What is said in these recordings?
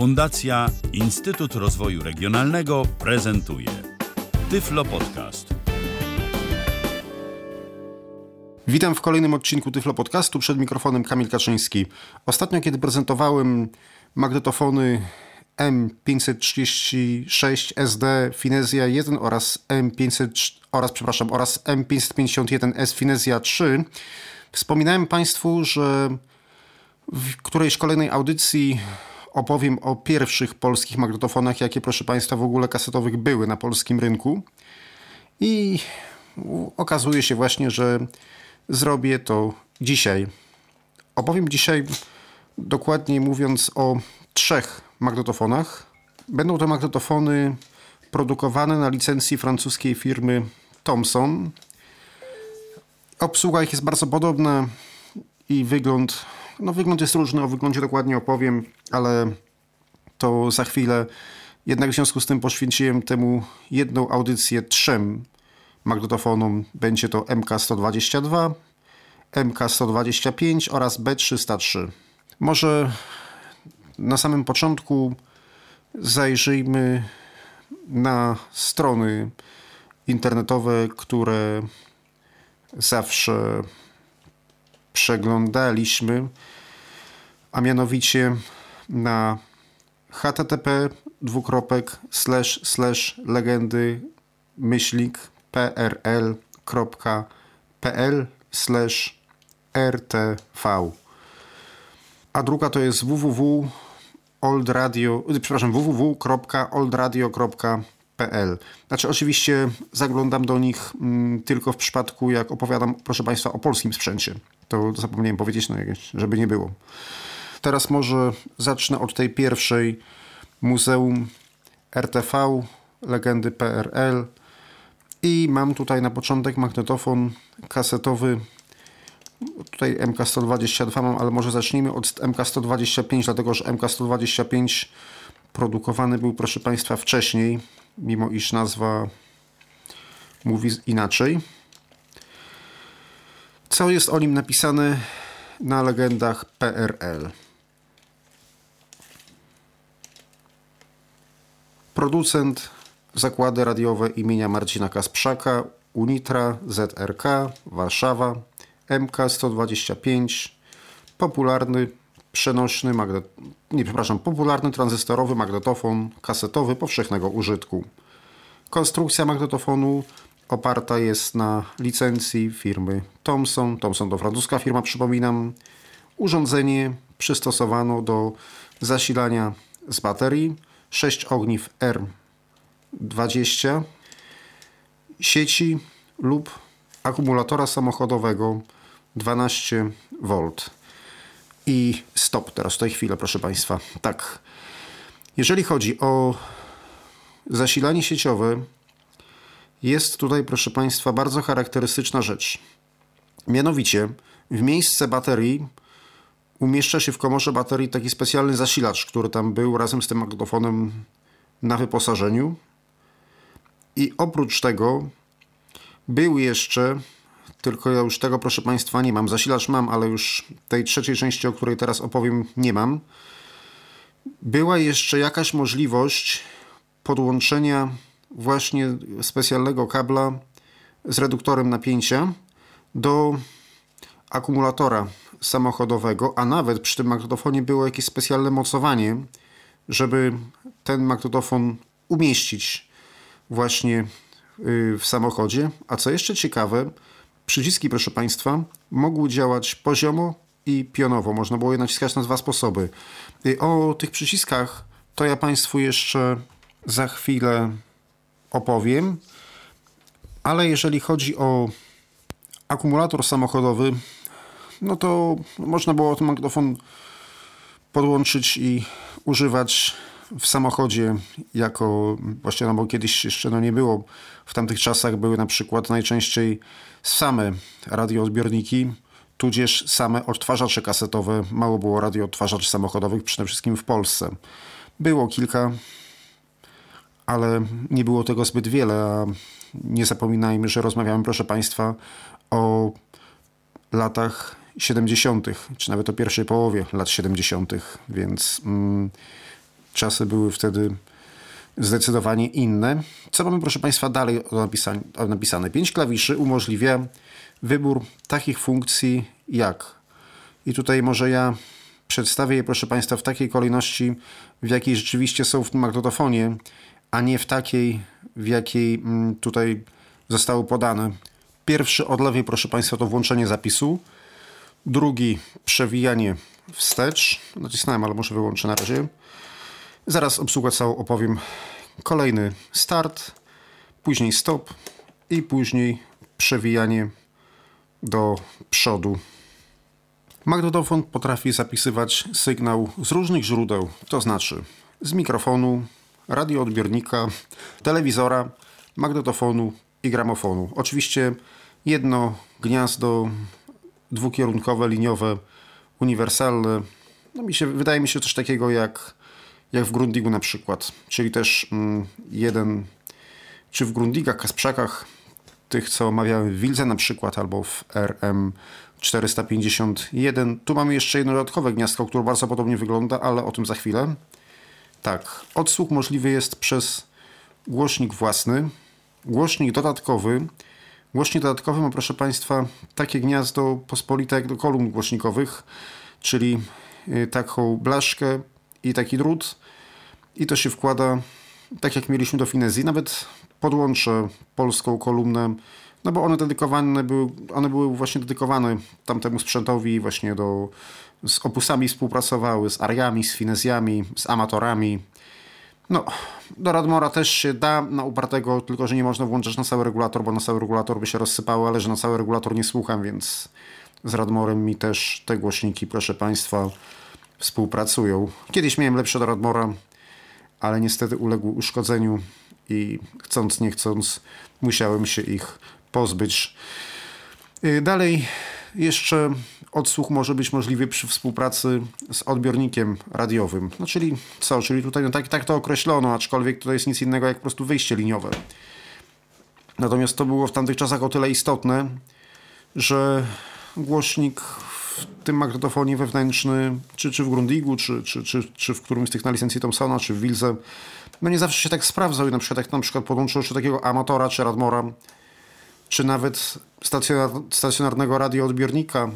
Fundacja Instytut Rozwoju Regionalnego prezentuje Tyflo Podcast. Witam w kolejnym odcinku Tyflo Podcastu. Przed mikrofonem Kamil Kaczyński. Ostatnio, kiedy prezentowałem magnetofony M536SD Finezja 1 oraz M551S Finezja 3, wspominałem Państwu, że w którejś kolejnej audycji opowiem o pierwszych polskich magnetofonach, jakie, proszę Państwa, w ogóle kasetowych były na polskim rynku. I okazuje się właśnie, że zrobię to dzisiaj. Opowiem dzisiaj, dokładniej mówiąc, o trzech magnetofonach. Będą to magnetofony produkowane na licencji francuskiej firmy Thomson. Obsługa ich jest bardzo podobna i wygląd jest różny. O wyglądzie dokładnie opowiem, ale to za chwilę. Jednak w związku z tym poświęciłem temu jedną audycję trzem magnetofonom. Będzie to MK122, MK125 oraz B303. Może na samym początku zajrzyjmy na strony internetowe, które zawsze przeglądaliśmy, a mianowicie na http://legendy-prl.pl/rtv, a druga to jest www.oldradio.pl. Znaczy, oczywiście zaglądam do nich tylko w przypadku, jak opowiadam, proszę Państwa, o polskim sprzęcie. To zapomniałem powiedzieć, żeby nie było. Teraz może zacznę od tej pierwszej. Muzeum RTV, Legendy PRL. I mam tutaj na początek magnetofon kasetowy. Tutaj MK122 mam, ale może zacznijmy od MK125, dlatego że MK125 produkowany był, proszę Państwa, wcześniej, mimo iż nazwa mówi inaczej. Co jest o nim napisane na legendach PRL? Producent: Zakłady Radiowe imienia Marcina Kasprzaka, Unitra, ZRK, Warszawa, MK125, popularny tranzystorowy magnetofon kasetowy powszechnego użytku. Konstrukcja magnetofonu oparta jest na licencji firmy Thomson. Thomson to francuska firma, przypominam. Urządzenie przystosowano do zasilania z baterii, 6 ogniw RM20, sieci lub akumulatora samochodowego 12V. I stop teraz, tutaj chwilę, proszę Państwa. Tak, jeżeli chodzi o zasilanie sieciowe, jest tutaj, proszę Państwa, bardzo charakterystyczna rzecz. Mianowicie w miejsce baterii umieszcza się w komorze baterii taki specjalny zasilacz, który tam był razem z tym magnetofonem na wyposażeniu. I oprócz tego był jeszcze, tylko ja już tego, proszę Państwa, nie mam. Zasilacz mam, ale już tej trzeciej części, o której teraz opowiem, nie mam. Była jeszcze jakaś możliwość podłączenia właśnie specjalnego kabla z reduktorem napięcia do akumulatora samochodowego, a nawet przy tym magnetofonie było jakieś specjalne mocowanie, żeby ten magnetofon umieścić właśnie w samochodzie. A co jeszcze ciekawe, przyciski, proszę Państwa, mogły działać poziomo i pionowo. Można było je naciskać na dwa sposoby. O tych przyciskach to ja Państwu jeszcze za chwilę opowiem. Ale jeżeli chodzi o akumulator samochodowy, no to można było ten magnetofon podłączyć i używać w samochodzie jako właśnie, bo kiedyś jeszcze nie było. W tamtych czasach były na przykład najczęściej same radioodbiorniki, tudzież same odtwarzacze kasetowe. Mało było radioodtwarzaczy samochodowych, przede wszystkim w Polsce. Było kilka, ale nie było tego zbyt wiele. A nie zapominajmy, że rozmawiamy, proszę Państwa, o latach 70., czy nawet o pierwszej połowie lat 70., więc czasy były wtedy zdecydowanie inne. Co mamy, proszę Państwa, dalej napisane? 5 klawiszy umożliwia wybór takich funkcji jak... I tutaj może ja przedstawię je, proszę Państwa, w takiej kolejności, w jakiej rzeczywiście są w tym magnetofonie, a nie w takiej, w jakiej tutaj zostały podane. Pierwszy od lewej, proszę Państwa, to włączenie zapisu. Drugi przewijanie wstecz. Nacisnąłem, ale może wyłączę na razie. Zaraz obsługę całą opowiem. Kolejny start, później stop i później przewijanie do przodu. Magnetofon potrafi zapisywać sygnał z różnych źródeł, to znaczy z mikrofonu, radioodbiornika, telewizora, magnetofonu i gramofonu. Oczywiście jedno gniazdo dwukierunkowe, liniowe, uniwersalne. No wydaje mi się coś takiego jak w Grundigu na przykład, czyli też jeden, czy w Grundigach, Kasprzakach, tych co omawiałem w Wilze na przykład, albo w RM451. Tu mamy jeszcze jedno dodatkowe gniazdko, które bardzo podobnie wygląda, ale o tym za chwilę. Tak, odsłuch możliwy jest przez głośnik własny, głośnik dodatkowy. Głośnik dodatkowy ma, proszę Państwa, takie gniazdo pospolite jak do kolumn głośnikowych, czyli taką blaszkę i taki drut, i to się wkłada tak jak mieliśmy do Finezji. Nawet podłączę polską kolumnę, no bo one były właśnie dedykowane tamtemu sprzętowi, właśnie z opusami współpracowały, z Ariami, z Finezjami, z Amatorami. No, do Radmora też się da na upartego, tylko że nie można włączać na cały regulator, bo na cały regulator by się rozsypały, ale że na cały regulator nie słucham, więc z Radmorem mi też te głośniki, proszę Państwa, współpracują. Kiedyś miałem lepsze do Radmora, ale niestety uległ uszkodzeniu i chcąc nie chcąc musiałem się ich pozbyć. Dalej jeszcze odsłuch może być możliwy przy współpracy z odbiornikiem radiowym. No czyli tutaj tak to określono, aczkolwiek to jest nic innego jak po prostu wyjście liniowe. Natomiast to było w tamtych czasach o tyle istotne, że głośnik w tym magnetofonie wewnętrzny, czy w Grundigu, czy w którymś z tych na licencji Thomsona, czy w Wilze, no nie zawsze się tak sprawdzał i na przykład podłączył się takiego Amatora, czy Radmora, czy nawet stacjonarnego radioodbiornika.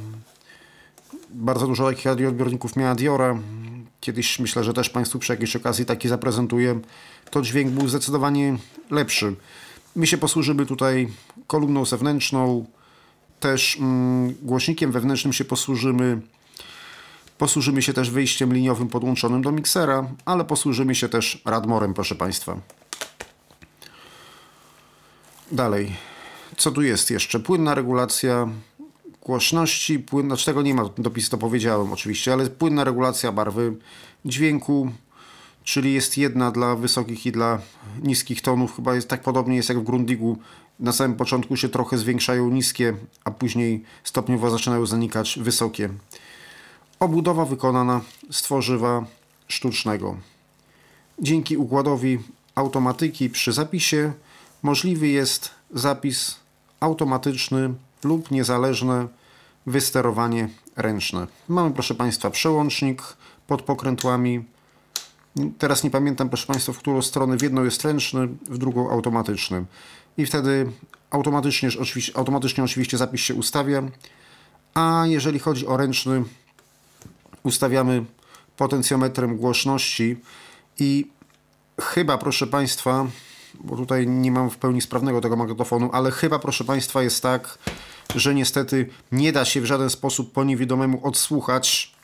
Bardzo dużo takich radioodbiorników miała Diora. Kiedyś myślę, że też Państwu przy jakiejś okazji taki zaprezentuję. To dźwięk był zdecydowanie lepszy. Mi się posłużymy tutaj kolumną zewnętrzną, też głośnikiem wewnętrznym się posłużymy. Posłużymy się też wyjściem liniowym podłączonym do miksera, ale posłużymy się też Radmorem, proszę Państwa. Dalej. Co tu jest jeszcze? Płynna regulacja głośności, tego nie ma dopisu, to powiedziałem oczywiście, ale płynna regulacja barwy dźwięku, czyli jest jedna dla wysokich i dla niskich tonów. Chyba jest tak podobnie jest jak w Grundigu. Na samym początku się trochę zwiększają niskie, a później stopniowo zaczynają zanikać wysokie. Obudowa wykonana z tworzywa sztucznego. Dzięki układowi automatyki przy zapisie możliwy jest zapis automatyczny lub niezależne wysterowanie ręczne. Mamy, proszę Państwa, przełącznik pod pokrętłami. Teraz nie pamiętam, proszę Państwa, w którą stronę. W jedną jest ręczny, w drugą automatyczny. I wtedy automatycznie oczywiście zapis się ustawia. A jeżeli chodzi o ręczny, ustawiamy potencjometrem głośności i chyba, proszę Państwa, bo tutaj nie mam w pełni sprawnego tego magnetofonu, ale chyba, proszę Państwa, jest tak, że niestety nie da się w żaden sposób po niewidomemu odsłuchać,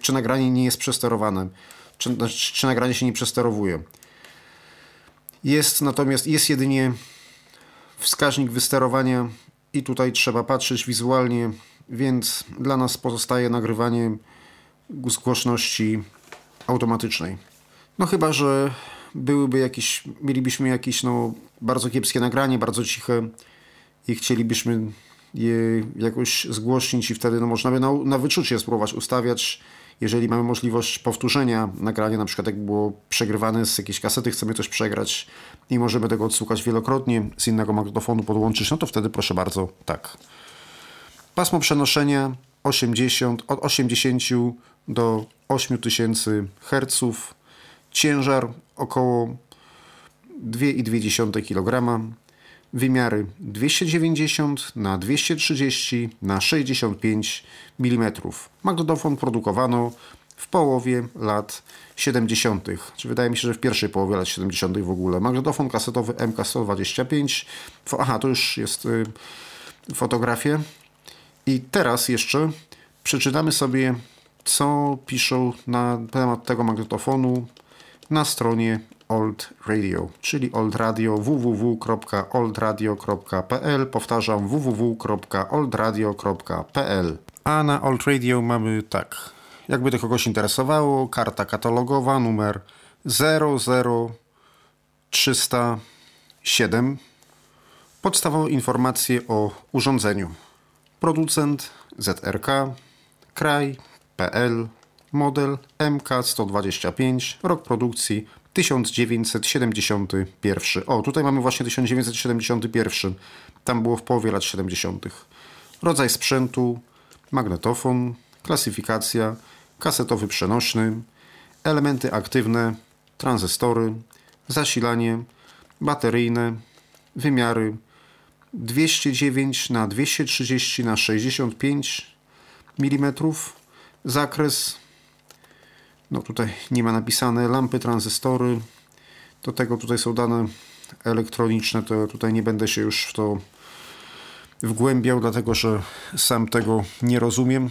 czy nagranie nie jest przesterowane, czy nagranie się nie przesterowuje. Jest jedynie wskaźnik wysterowania i tutaj trzeba patrzeć wizualnie, więc dla nas pozostaje nagrywanie z głośności automatycznej. No chyba, że mielibyśmy jakieś bardzo kiepskie nagranie, bardzo ciche i chcielibyśmy je jakoś zgłośnić i wtedy można by na wyczucie spróbować ustawiać, jeżeli mamy możliwość powtórzenia nagrania, na przykład jak było przegrywane z jakiejś kasety, chcemy też przegrać i możemy tego odsłuchać wielokrotnie, z innego magnetofonu podłączyć, no to wtedy proszę bardzo, tak. Pasmo przenoszenia od 80 do 8000 Hz, ciężar około 2,2 kg, wymiary 290 na 230 na 65 mm. Magnetofon produkowano w połowie lat 70. Czy wydaje mi się, że w pierwszej połowie lat 70. w ogóle. Magnetofon kasetowy MK125. Aha, to już jest fotografie. I teraz jeszcze przeczytamy sobie, co piszą na temat tego magnetofonu na stronie Old Radio, czyli Old Radio, www.oldradio.pl, powtarzam, www.oldradio.pl. A na Old Radio mamy tak, jakby to kogoś interesowało, karta katalogowa numer 00307. Podstawowe informacje o urządzeniu. Producent ZRK, kraj PL, model MK125, rok produkcji 1971. O, tutaj mamy właśnie 1971. Tam było w połowie lat 70. Rodzaj sprzętu, magnetofon, klasyfikacja, kasetowy przenośny, elementy aktywne, tranzystory, zasilanie, bateryjne, wymiary 209 na 230 na 65 mm, zakres, no tutaj nie ma napisane, lampy, tranzystory, do tego tutaj są dane elektroniczne, to tutaj nie będę się już w to wgłębiał, dlatego że sam tego nie rozumiem.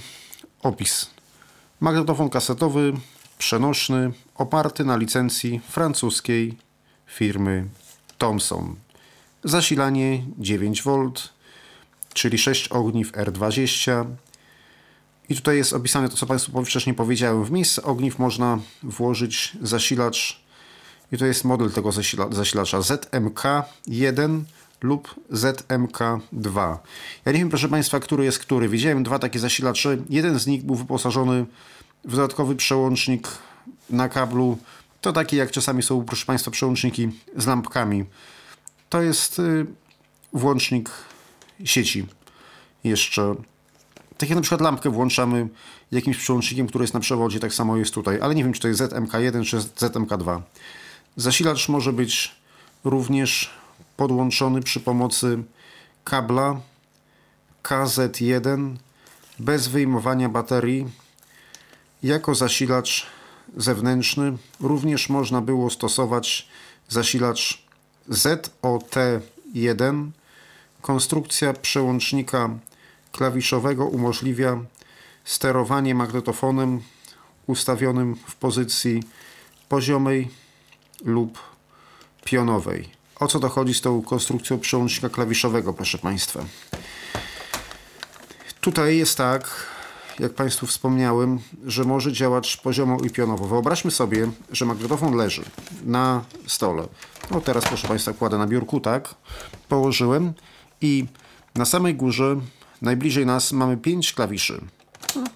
Opis. Magnetofon kasetowy, przenośny, oparty na licencji francuskiej firmy Thomson. Zasilanie 9V, czyli 6 ogniw R20. I tutaj jest opisane to, co Państwu wcześniej powiedziałem. W miejsce ogniw można włożyć zasilacz. I to jest model tego zasilacza ZMK1 lub ZMK2. Ja nie wiem, proszę Państwa, który jest który. Widziałem dwa takie zasilacze. Jeden z nich był wyposażony w dodatkowy przełącznik na kablu. To taki, jak czasami są, proszę Państwa, przełączniki z lampkami. To jest włącznik sieci jeszcze. Tak jak na przykład lampkę włączamy jakimś przełącznikiem, który jest na przewodzie, tak samo jest tutaj, ale nie wiem, czy to jest ZMK1 czy ZMK2. Zasilacz może być również podłączony przy pomocy kabla KZ1 bez wyjmowania baterii. Jako zasilacz zewnętrzny również można było stosować zasilacz ZOT1. Konstrukcja przełącznika klawiszowego umożliwia sterowanie magnetofonem ustawionym w pozycji poziomej lub pionowej. O co dochodzi z tą konstrukcją przełącznika klawiszowego, proszę Państwa? Tutaj jest tak, jak Państwu wspomniałem, że może działać poziomo i pionowo. Wyobraźmy sobie, że magnetofon leży na stole. No teraz, proszę Państwa, kładę na biurku, tak? Położyłem i na samej górze, najbliżej nas, mamy 5 klawiszy.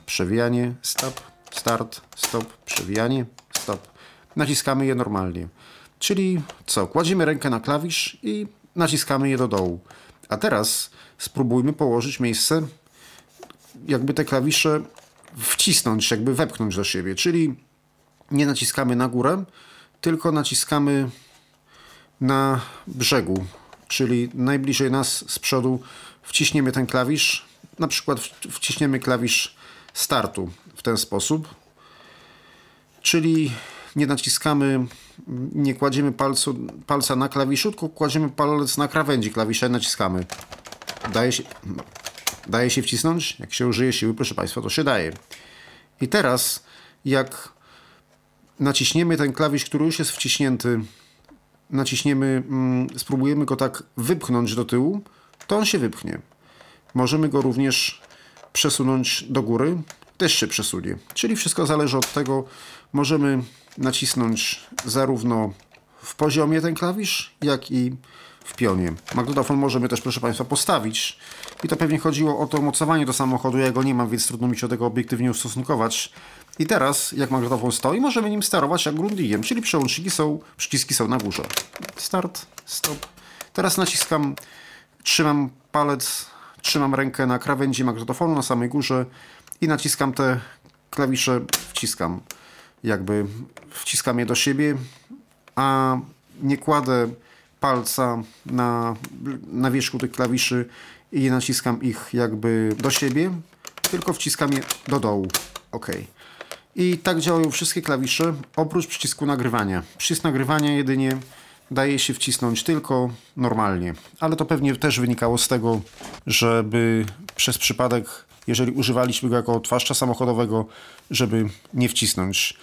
Przewijanie, stop, start, stop, przewijanie, stop. Naciskamy je normalnie. Czyli co? Kładziemy rękę na klawisz i naciskamy je do dołu. A teraz spróbujmy położyć miejsce, jakby te klawisze wcisnąć, jakby wepchnąć do siebie. Czyli nie naciskamy na górę, tylko naciskamy na brzegu. Czyli najbliżej nas z przodu wciśniemy ten klawisz. Na przykład wciśniemy klawisz startu w ten sposób. Czyli nie naciskamy, nie kładziemy palca na klawiszu, tylko kładziemy palec na krawędzi klawisza i naciskamy. Daje się wcisnąć? Jak się użyje siły, proszę Państwa, to się daje. I teraz, jak naciśniemy ten klawisz, który już jest wciśnięty, naciśniemy, spróbujemy go tak wypchnąć do tyłu, to on się wypchnie. Możemy go również przesunąć do góry, też się przesunie. Czyli wszystko zależy od tego, możemy nacisnąć zarówno w poziomie ten klawisz, jak i w pionie. Magnetofon możemy też, proszę Państwa, postawić. I to pewnie chodziło o to mocowanie do samochodu. Ja go nie mam, więc trudno mi się do tego obiektywnie ustosunkować. I teraz, jak magnetofon stoi, możemy nim sterować jak Grundigiem, czyli przyciski są na górze. Start, stop. Teraz naciskam, trzymam rękę na krawędzi magnetofonu na samej górze i naciskam te klawisze, wciskam. jakby wciskam je do siebie, a nie kładę palca na wierzchu tych klawiszy i nie naciskam ich jakby do siebie, tylko wciskam je do dołu. OK. I tak działają wszystkie klawisze oprócz przycisku nagrywania. Przycisk nagrywania jedynie daje się wcisnąć tylko normalnie, ale to pewnie też wynikało z tego, żeby przez przypadek, jeżeli używaliśmy go jako odtwarzacza samochodowego, żeby nie wcisnąć.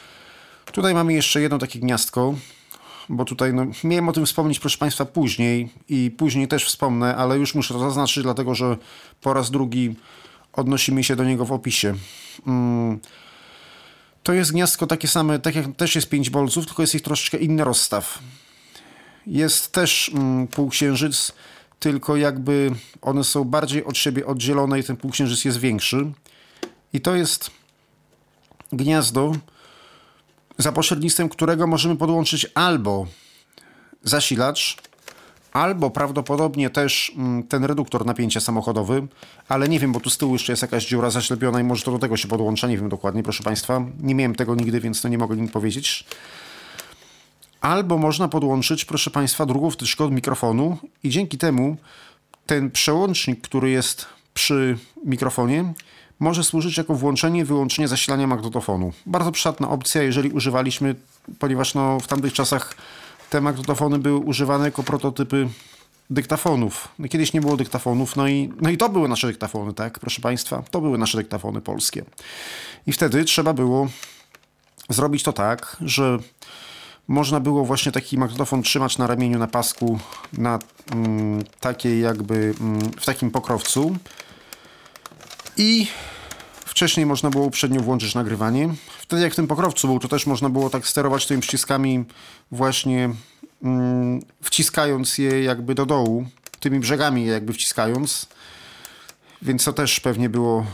Tutaj mamy jeszcze jedno takie gniazdko, bo tutaj miałem o tym wspomnieć, proszę Państwa, później też wspomnę, ale już muszę to zaznaczyć, dlatego że po raz drugi odnosimy się do niego w opisie. To jest gniazdko takie same, tak jak też jest 5 bolców, tylko jest ich troszeczkę inny rozstaw. Jest też półksiężyc, tylko jakby one są bardziej od siebie oddzielone i ten półksiężyc jest większy. I to jest gniazdo, za pośrednictwem którego możemy podłączyć albo zasilacz, albo prawdopodobnie też ten reduktor napięcia samochodowy, ale nie wiem, bo tu z tyłu jeszcze jest jakaś dziura zaślepiona i może to do tego się podłącza, nie wiem dokładnie, proszę Państwa. Nie miałem tego nigdy, więc nie mogę nic powiedzieć. Albo można podłączyć, proszę Państwa, drugą wtyczkę od mikrofonu i dzięki temu ten przełącznik, który jest przy mikrofonie, może służyć jako włączenie, wyłączenie zasilania magnetofonu. Bardzo przydatna opcja, jeżeli używaliśmy, ponieważ w tamtych czasach te magnetofony były używane jako prototypy dyktafonów. Kiedyś nie było dyktafonów, no i to były nasze dyktafony, tak, proszę Państwa, to były nasze dyktafony polskie. I wtedy trzeba było zrobić to tak, że można było właśnie taki magnetofon trzymać na ramieniu, na pasku, na takiej jakby w takim pokrowcu. I wcześniej można było uprzednio włączyć nagrywanie. Wtedy jak w tym pokrowcu był, to też można było tak sterować tymi przyciskami właśnie wciskając je jakby do dołu, tymi brzegami je jakby wciskając. Więc to też pewnie było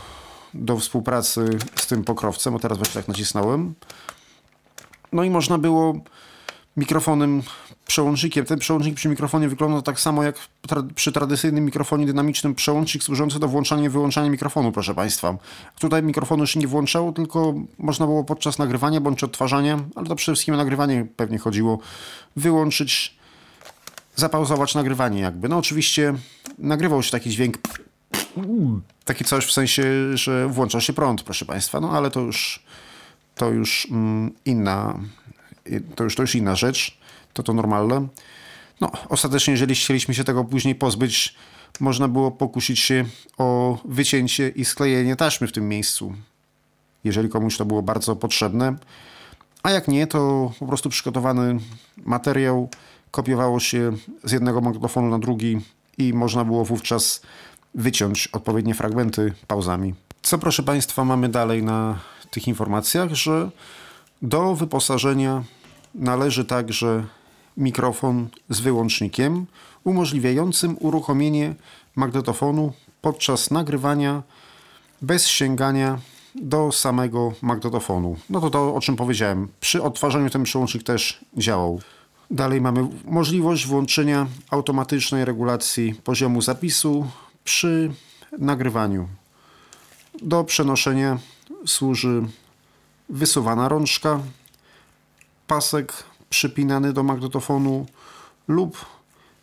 do współpracy z tym pokrowcem, bo teraz właśnie tak nacisnąłem. No i można było mikrofonem, przełącznikiem. Ten przełącznik przy mikrofonie wygląda tak samo jak przy tradycyjnym mikrofonie dynamicznym, przełącznik służący do włączania i wyłączania mikrofonu, proszę Państwa. Tutaj mikrofonu już nie włączało, tylko można było podczas nagrywania bądź odtwarzania, ale to przede wszystkim o nagrywanie pewnie chodziło, wyłączyć, zapauzować nagrywanie jakby. No oczywiście nagrywał się taki dźwięk, taki coś w sensie, że włącza się prąd, proszę Państwa, no ale to już inna rzecz, to normalne. No, ostatecznie, jeżeli chcieliśmy się tego później pozbyć, można było pokusić się o wycięcie i sklejenie taśmy w tym miejscu, jeżeli komuś to było bardzo potrzebne. A jak nie, to po prostu przygotowany materiał kopiowało się z jednego magnetofonu na drugi i można było wówczas wyciąć odpowiednie fragmenty pauzami. Co, proszę Państwa, mamy dalej na tych informacjach, że do wyposażenia należy także mikrofon z wyłącznikiem umożliwiającym uruchomienie magnetofonu podczas nagrywania bez sięgania do samego magnetofonu. No to o czym powiedziałem. Przy odtwarzaniu ten przełącznik też działał. Dalej mamy możliwość włączenia automatycznej regulacji poziomu zapisu przy nagrywaniu. Do przenoszenia służy wysuwana rączka, pasek przypinany do magnetofonu lub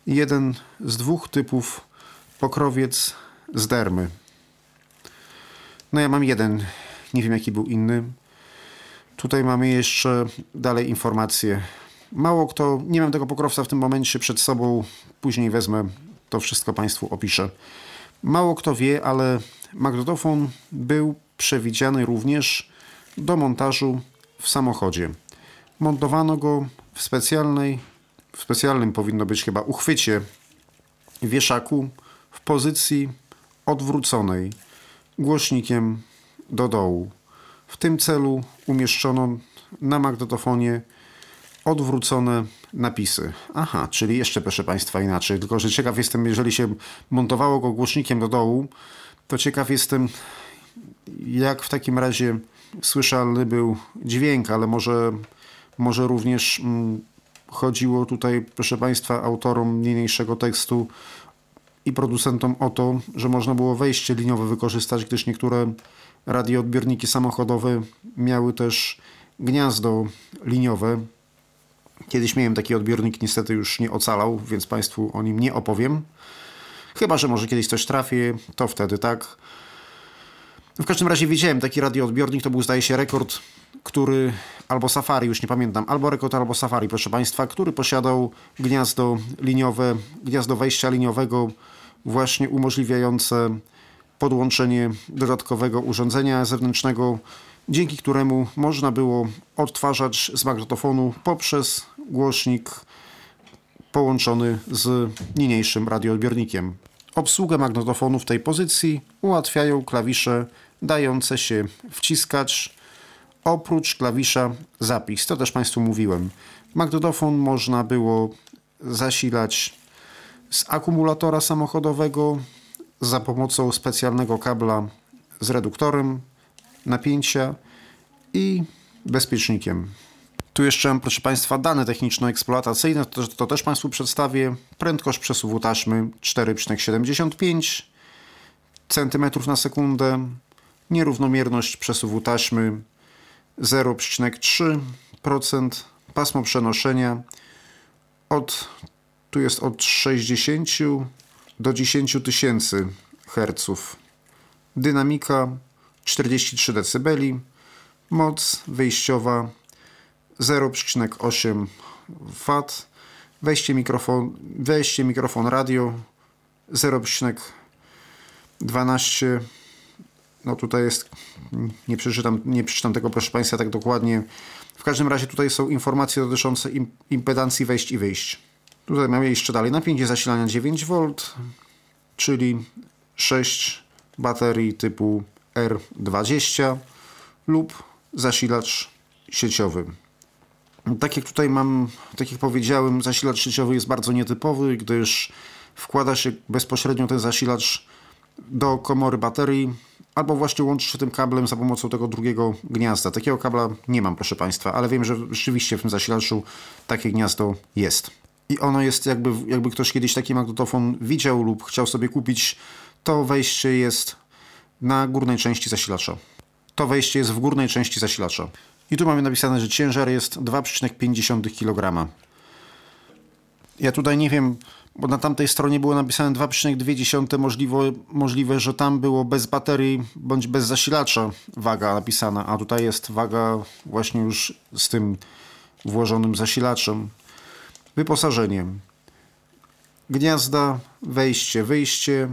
jeden z dwóch typów pokrowiec z dermy. No ja mam jeden, nie wiem jaki był inny. Tutaj mamy jeszcze dalej informacje. Mało kto, nie mam tego pokrowca w tym momencie przed sobą, później wezmę, to wszystko Państwu opiszę. Mało kto wie, ale magnetofon był przewidziany również do montażu w samochodzie. Montowano go w specjalnym powinno być chyba uchwycie wieszaku w pozycji odwróconej, głośnikiem do dołu. W tym celu umieszczono na magnetofonie odwrócone napisy. Aha, czyli jeszcze, proszę Państwa, inaczej. Tylko że ciekaw jestem, jeżeli się montowało go głośnikiem do dołu, to ciekaw jestem, jak w takim razie słyszalny był dźwięk, ale może również chodziło tutaj, proszę Państwa, autorom niniejszego tekstu i producentom o to, że można było wejście liniowe wykorzystać, gdyż niektóre radioodbiorniki samochodowe miały też gniazdo liniowe. Kiedyś miałem taki odbiornik, niestety już nie ocalał, więc Państwu o nim nie opowiem. Chyba że może kiedyś coś trafię, to wtedy tak. W każdym razie widziałem taki radioodbiornik, to był, zdaje się, Rekord, który, albo Safari, już nie pamiętam, albo Rekord, albo Safari, proszę Państwa, który posiadał gniazdo liniowe, gniazdo wejścia liniowego, właśnie umożliwiające podłączenie dodatkowego urządzenia zewnętrznego, dzięki któremu można było odtwarzać z magnetofonu poprzez głośnik połączony z niniejszym radioodbiornikiem. Obsługę magnetofonu w tej pozycji ułatwiają klawisze dające się wciskać, oprócz klawisza zapis. To też Państwu mówiłem. Magnetofon można było zasilać z akumulatora samochodowego za pomocą specjalnego kabla z reduktorem napięcia i bezpiecznikiem. Tu jeszcze mam, proszę Państwa, dane techniczno-eksploatacyjne, to też Państwu przedstawię. Prędkość przesuwu taśmy 4,75 cm na sekundę, nierównomierność przesuwu taśmy 0,3%, pasmo przenoszenia tu jest od 60 do 10 tysięcy herców, dynamika 43 dB, moc wyjściowa 0,8 W, wejście mikrofon radio 0,12, no tutaj jest, nie przeczytam tego, proszę Państwa, tak dokładnie. W każdym razie tutaj są informacje dotyczące impedancji wejść i wyjść. Tutaj mamy jeszcze dalej napięcie zasilania 9V, czyli 6 baterii typu R20 lub zasilacz sieciowy. Tak jak tutaj mam, tak jak powiedziałem, zasilacz sieciowy jest bardzo nietypowy, gdyż wkłada się bezpośrednio ten zasilacz do komory baterii albo właśnie łączy się tym kablem za pomocą tego drugiego gniazda. Takiego kabla nie mam, proszę Państwa, ale wiem, że rzeczywiście w tym zasilaczu takie gniazdo jest. I ono jest, jakby ktoś kiedyś taki magnetofon widział lub chciał sobie kupić, to wejście jest na górnej części zasilacza. To wejście jest w górnej części zasilacza. I tu mamy napisane, że ciężar jest 2,5 kg. Ja tutaj nie wiem, bo na tamtej stronie było napisane 2,2, możliwe, że tam było bez baterii bądź bez zasilacza waga napisana, a tutaj jest waga właśnie już z tym włożonym zasilaczem. Wyposażenie. Gniazda, wejście, wyjście,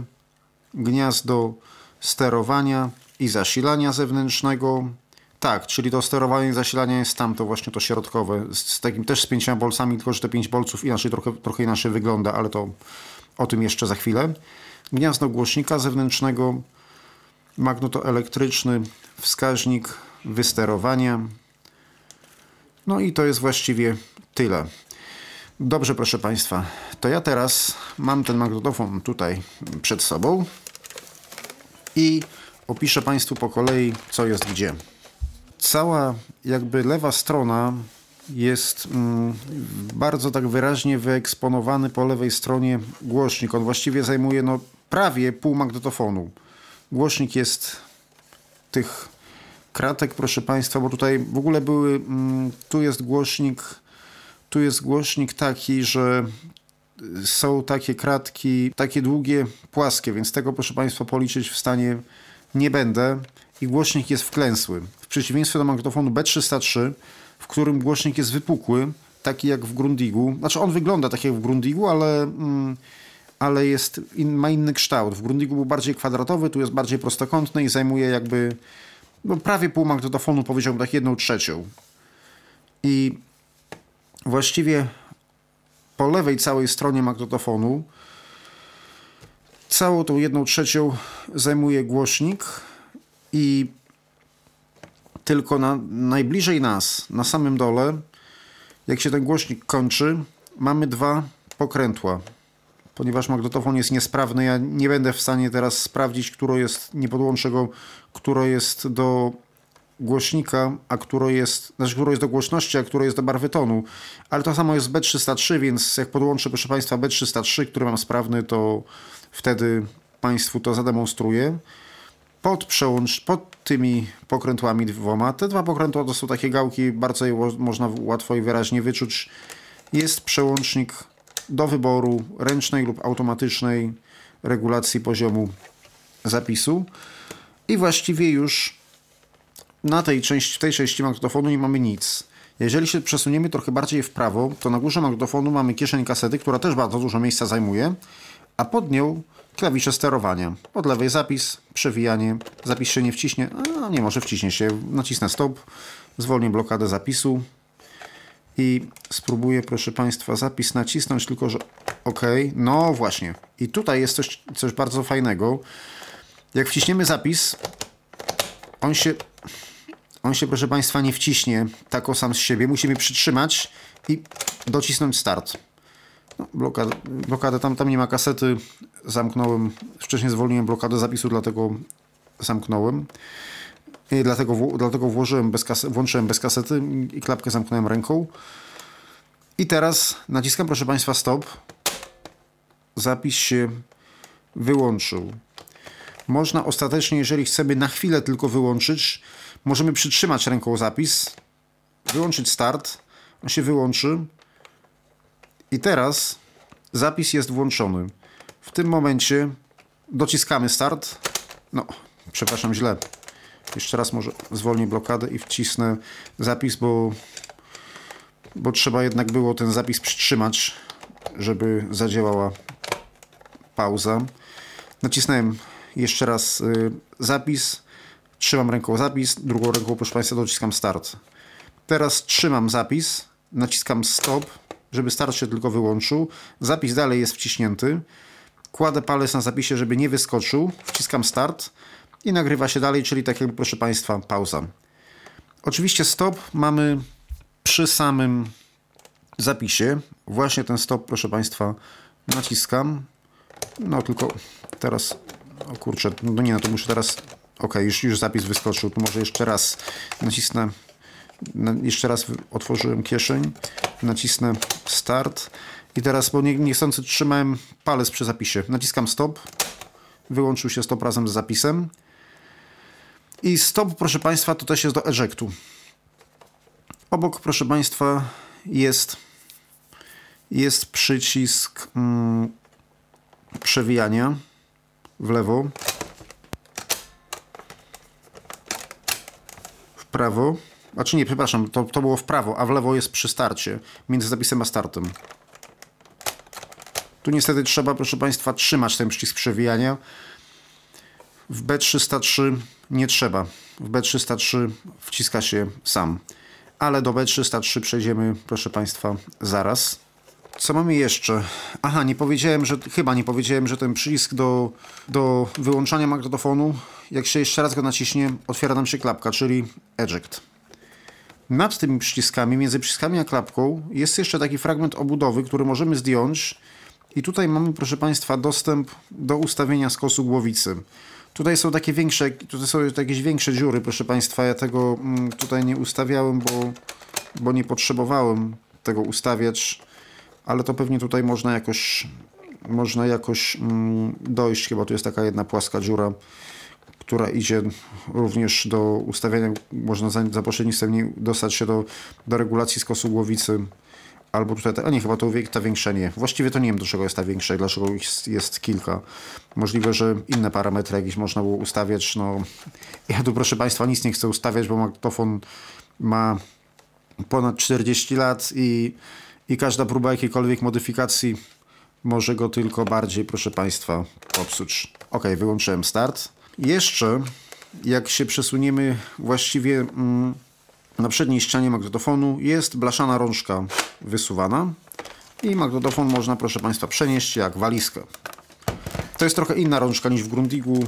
gniazdo sterowania i zasilania zewnętrznego. Tak, czyli to sterowanie i zasilanie jest tamto właśnie, to środkowe, z takim też z 5 bolcami, tylko że te 5 bolców inaczej, trochę inaczej wygląda, ale to o tym jeszcze za chwilę. Gniazdo głośnika zewnętrznego, magnetoelektryczny, wskaźnik wysterowania. No i to jest właściwie tyle. Dobrze, proszę Państwa, to ja teraz mam ten magnetofon tutaj przed sobą i opiszę Państwu po kolei, co jest gdzie. Cała jakby lewa strona jest bardzo tak wyraźnie wyeksponowany po lewej stronie głośnik. On właściwie zajmuje prawie pół magnetofonu. Głośnik jest tych kratek, proszę Państwa, bo tutaj w ogóle były, tu jest głośnik taki, że są takie kratki, takie długie, płaskie, więc tego, proszę Państwa, policzyć w stanie nie będę. I głośnik jest wklęsły. W przeciwieństwie do magnetofonu B303, w którym głośnik jest wypukły, taki jak w Grundigu. Znaczy on wygląda tak jak w Grundigu, ale jest, ma inny kształt. W Grundigu był bardziej kwadratowy, tu jest bardziej prostokątny i zajmuje jakby prawie pół magnetofonu, powiedziałbym tak 1/3. I właściwie po lewej całej stronie magnetofonu całą tą 1/3 zajmuje głośnik. I tylko najbliżej nas, na samym dole, jak się ten głośnik kończy, mamy dwa pokrętła. Ponieważ magnetofon jest niesprawny, ja nie będę w stanie teraz sprawdzić, które jest, nie podłączę go, które jest do głośnika, a które jest, znaczy które jest do głośności, a które jest do barwy tonu. Ale to samo jest B303, więc jak podłączę, proszę Państwa, B303, który mam sprawny, to wtedy Państwu to zademonstruję. Pod tymi pokrętłami dwoma, te dwa pokrętła to są takie gałki, bardzo je można łatwo i wyraźnie wyczuć. Jest przełącznik do wyboru ręcznej lub automatycznej regulacji poziomu zapisu. I właściwie już na tej części magnetofonu nie mamy nic. Jeżeli się przesuniemy trochę bardziej w prawo, to na górze magnetofonu mamy kieszeń kasety, która też bardzo dużo miejsca zajmuje, a pod nią klawisze sterowania. Od lewej zapis, przewijanie, zapis się nie wciśnie, a nie może wciśnie się, nacisnę stop, zwolnię blokadę zapisu i spróbuję, proszę Państwa, zapis nacisnąć, tylko że OK, no właśnie. I tutaj jest coś bardzo fajnego. Jak wciśniemy zapis, on się, proszę Państwa, nie wciśnie tak o sam z siebie. Musimy przytrzymać i docisnąć start. No, blokada tam nie ma kasety. Zamknąłem, wcześniej zwolniłem blokadę zapisu, dlatego zamknąłem. Dlatego włączyłem bez kasety i klapkę zamknąłem ręką. I teraz naciskam, proszę Państwa, stop. Zapis się wyłączył. Można ostatecznie, jeżeli chcemy na chwilę tylko wyłączyć, możemy przytrzymać ręką zapis, wyłączyć start, on się wyłączy i teraz zapis jest włączony. W tym momencie dociskamy start, no przepraszam, źle, jeszcze raz może zwolnię blokadę i wcisnę zapis, bo trzeba jednak było ten zapis przytrzymać, żeby zadziałała pauza. Nacisnąłem jeszcze raz zapis, trzymam ręką zapis, drugą ręką, proszę Państwa, dociskam start. Teraz trzymam zapis, naciskam stop, żeby start się tylko wyłączył. Zapis dalej jest wciśnięty. Kładę palec na zapisie, żeby nie wyskoczył. Wciskam start i nagrywa się dalej, czyli tak jakby, proszę Państwa, pauza. Oczywiście stop mamy przy samym zapisie. Właśnie ten stop, proszę Państwa, naciskam. No tylko teraz... O kurczę, no nie, no to muszę teraz... OK, już zapis wyskoczył. To może jeszcze raz nacisnę... Jeszcze raz otworzyłem kieszeń. Nacisnę start. I teraz, bo niechcący trzymałem palec przy zapisie. Naciskam stop. Wyłączył się stop razem z zapisem. I stop, proszę Państwa, to też jest do ejectu. Obok, proszę Państwa, jest przycisk przewijania w lewo, w prawo, znaczy nie, przepraszam, to było w prawo, a w lewo jest przy starcie, między zapisem a startem. Tu niestety trzeba, proszę Państwa, trzymać ten przycisk przewijania. W B303 nie trzeba, w B303 wciska się sam, ale do B303 przejdziemy, proszę Państwa, zaraz. Co mamy jeszcze? Aha, chyba nie powiedziałem, że ten przycisk do wyłączania magnetofonu, jak się jeszcze raz go naciśnie, otwiera nam się klapka, czyli eject. Nad tymi przyciskami, między przyciskami a klapką, jest jeszcze taki fragment obudowy, który możemy zdjąć. I tutaj mamy, proszę Państwa, dostęp do ustawienia skosu głowicy. Tutaj są jakieś większe dziury, proszę Państwa. Ja tego tutaj nie ustawiałem, bo nie potrzebowałem tego ustawiać. Ale to pewnie tutaj można jakoś dojść, chyba tu jest taka jedna płaska dziura, która idzie również do ustawienia, można za pośrednictwem niej dostać się do regulacji skosu głowicy, albo tutaj, a nie, chyba ta większa nie. Właściwie to nie wiem, do czego jest ta większa i dlaczego jest kilka. Możliwe, że inne parametry jakieś można było ustawiać, no ja tu, proszę Państwa, nic nie chcę ustawiać, bo magnetofon ma ponad 40 lat i każda próba jakiejkolwiek modyfikacji może go tylko bardziej, proszę Państwa, popsuć. OK, wyłączyłem start. Jeszcze, jak się przesuniemy właściwie na przedniej ścianie magnetofonu, jest blaszana rączka wysuwana i magnetofon można, proszę Państwa, przenieść jak walizkę. To jest trochę inna rączka niż w Grundigu,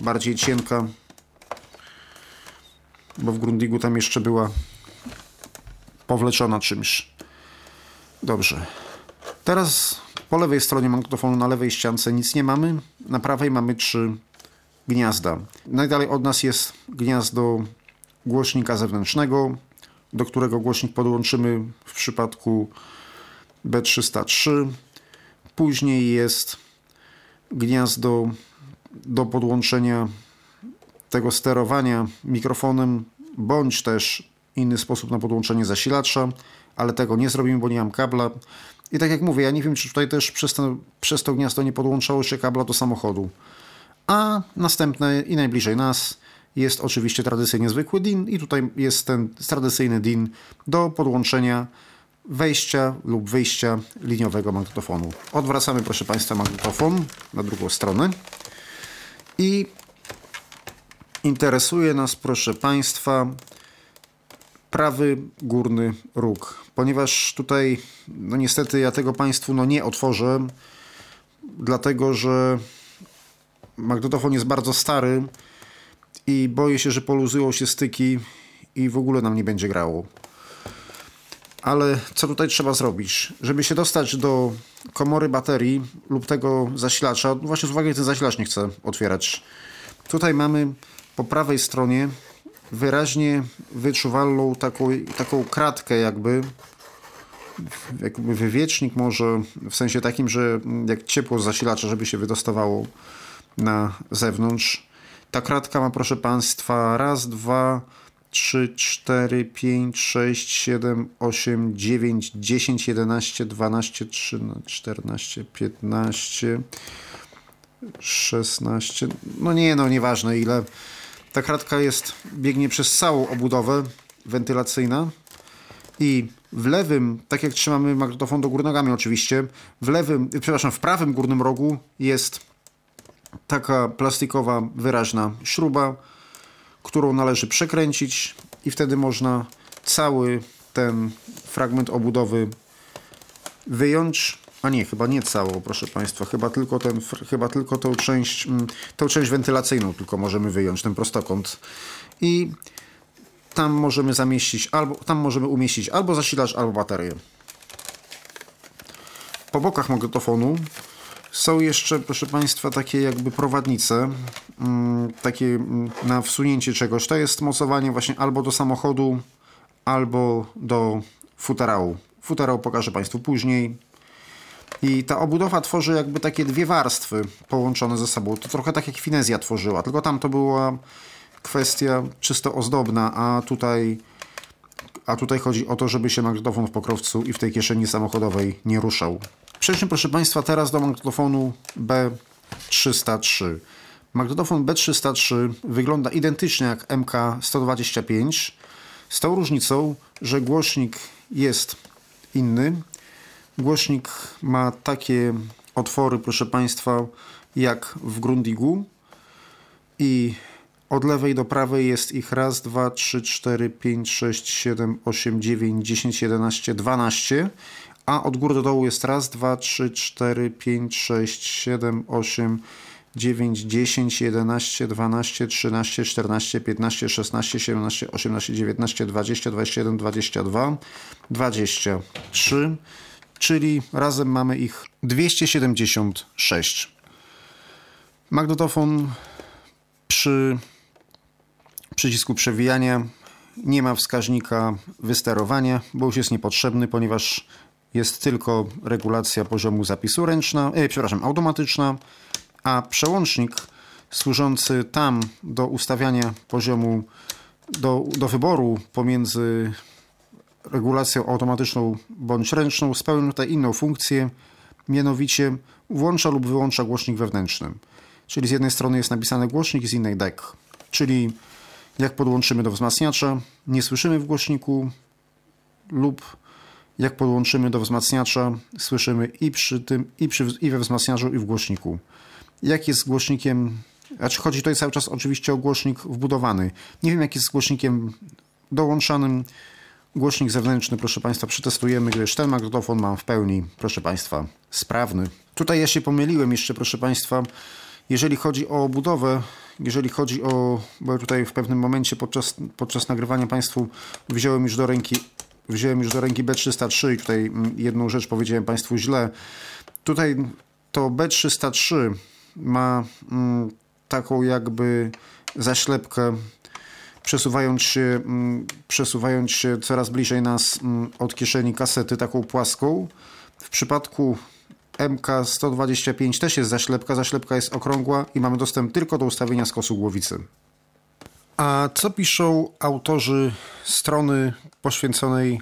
bardziej cienka, bo w Grundigu tam jeszcze była powleczona czymś. Dobrze. Teraz po lewej stronie magnetofonu, na lewej ściance nic nie mamy. Na prawej mamy 3 gniazda. Najdalej od nas jest gniazdo głośnika zewnętrznego, do którego głośnik podłączymy w przypadku B303. Później jest gniazdo do podłączenia tego sterowania mikrofonem bądź też inny sposób na podłączenie zasilacza, ale tego nie zrobimy, bo nie mam kabla. I tak jak mówię, ja nie wiem, czy tutaj też przez to gniazdo nie podłączało się kabla do samochodu. A następne i najbliżej nas jest oczywiście tradycyjnie zwykły DIN i tutaj jest ten tradycyjny DIN do podłączenia wejścia lub wyjścia liniowego magnetofonu. Odwracamy, proszę Państwa, magnetofon na drugą stronę i interesuje nas, proszę Państwa, prawy górny róg, ponieważ tutaj no niestety ja tego Państwu nie otworzę, dlatego że magnetofon jest bardzo stary i boję się, że poluzują się styki i w ogóle nam nie będzie grało. Ale co tutaj trzeba zrobić? Żeby się dostać do komory baterii lub tego zasilacza, no właśnie z uwagi, że ten zasilacz nie chcę otwierać. Tutaj mamy po prawej stronie wyraźnie wyczuwalną taką kratkę jakby wywiecznik może, w sensie takim, że jak ciepło z zasilacza, żeby się wydostawało na zewnątrz. Ta kratka ma, proszę Państwa, raz, dwa, 3, 4, 5, 6, 7, 8, 9, 10, 11, 12, 13, 14, 15, 16, nieważne ile. Ta kratka biegnie przez całą obudowę wentylacyjna i w lewym, tak jak trzymamy magnetofon do góry nogami oczywiście, w prawym górnym rogu jest taka plastikowa, wyraźna śruba, którą należy przekręcić i wtedy można cały ten fragment obudowy wyjąć, a nie, chyba nie całą, proszę Państwa, chyba tylko tą część wentylacyjną tylko możemy wyjąć, ten prostokąt, i tam możemy zamieścić, umieścić albo zasilacz, albo baterię. Po bokach magnetofonu są jeszcze, proszę Państwa, takie jakby prowadnice, takie na wsunięcie czegoś. To jest mocowanie właśnie albo do samochodu, albo do futerału. Futerał pokażę Państwu później. I ta obudowa tworzy jakby takie dwie warstwy połączone ze sobą. To trochę tak jak Finezja tworzyła, tylko tam to była kwestia czysto ozdobna, a tutaj chodzi o to, żeby się magnetofon w pokrowcu i w tej kieszeni samochodowej nie ruszał. Przejdźmy, proszę Państwa, teraz do magnetofonu B303. Magnetofon B303 wygląda identycznie jak MK125, z tą różnicą, że głośnik jest inny. Głośnik ma takie otwory, proszę Państwa, jak w Grundigu i od lewej do prawej jest ich raz, dwa, 3, 4, 5, 6, 7, 8, 9, 10, 11, 12. A od góry do dołu jest raz, dwa, 3, 4, 5, 6, 7, 8, 9, 10, 11, 12, 13, 14, 15, 16, 17, 18, 19, 20, 21, 22, 23, czyli razem mamy ich 276. Magnetofon przy przycisku przewijania nie ma wskaźnika wysterowania, bo już jest niepotrzebny, ponieważ jest tylko regulacja poziomu zapisu automatyczna, a przełącznik służący tam do ustawiania poziomu, do wyboru pomiędzy regulacją automatyczną bądź ręczną, spełnia tutaj inną funkcję, mianowicie włącza lub wyłącza głośnik wewnętrzny. Czyli z jednej strony jest napisany głośnik, z innej DEC. Czyli jak podłączymy do wzmacniacza, nie słyszymy w głośniku, lub jak podłączymy do wzmacniacza, słyszymy i przy tym, i we wzmacniaczu, i w głośniku. Jak jest z głośnikiem, chodzi tutaj cały czas oczywiście o głośnik wbudowany. Nie wiem, jak jest z głośnikiem dołączanym. Głośnik zewnętrzny, proszę Państwa, przetestujemy, gdyż ten magnetofon mam w pełni, proszę Państwa, sprawny. Tutaj ja się pomyliłem jeszcze, proszę Państwa, jeżeli chodzi o budowę, bo tutaj w pewnym momencie podczas nagrywania Państwu wziąłem już do ręki B303 i tutaj jedną rzecz powiedziałem Państwu źle. Tutaj to B303 ma taką jakby zaślepkę, przesuwając się coraz bliżej nas od kieszeni kasety, taką płaską. W przypadku MK125 też jest zaślepka jest okrągła i mamy dostęp tylko do ustawienia skosu głowicy. A co piszą autorzy strony poświęconej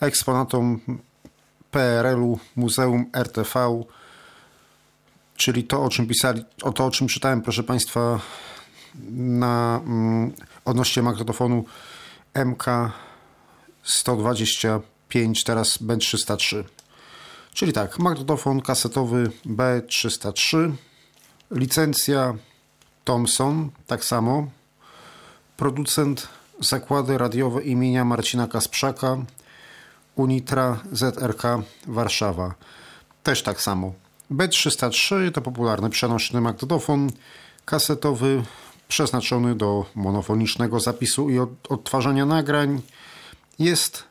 eksponatom PRL-u Muzeum RTV, czyli to, o czym pisali, to, o czym czytałem, proszę Państwa, na odnośnie magnetofonu MK125, teraz B303. Czyli tak, magnetofon kasetowy B303, licencja Thomson, tak samo, producent Zakłady Radiowe imienia Marcina Kasprzaka, Unitra, ZRK, Warszawa. Też tak samo. B303 to popularny przenośny magnetofon kasetowy przeznaczony do monofonicznego zapisu i odtwarzania nagrań. Jest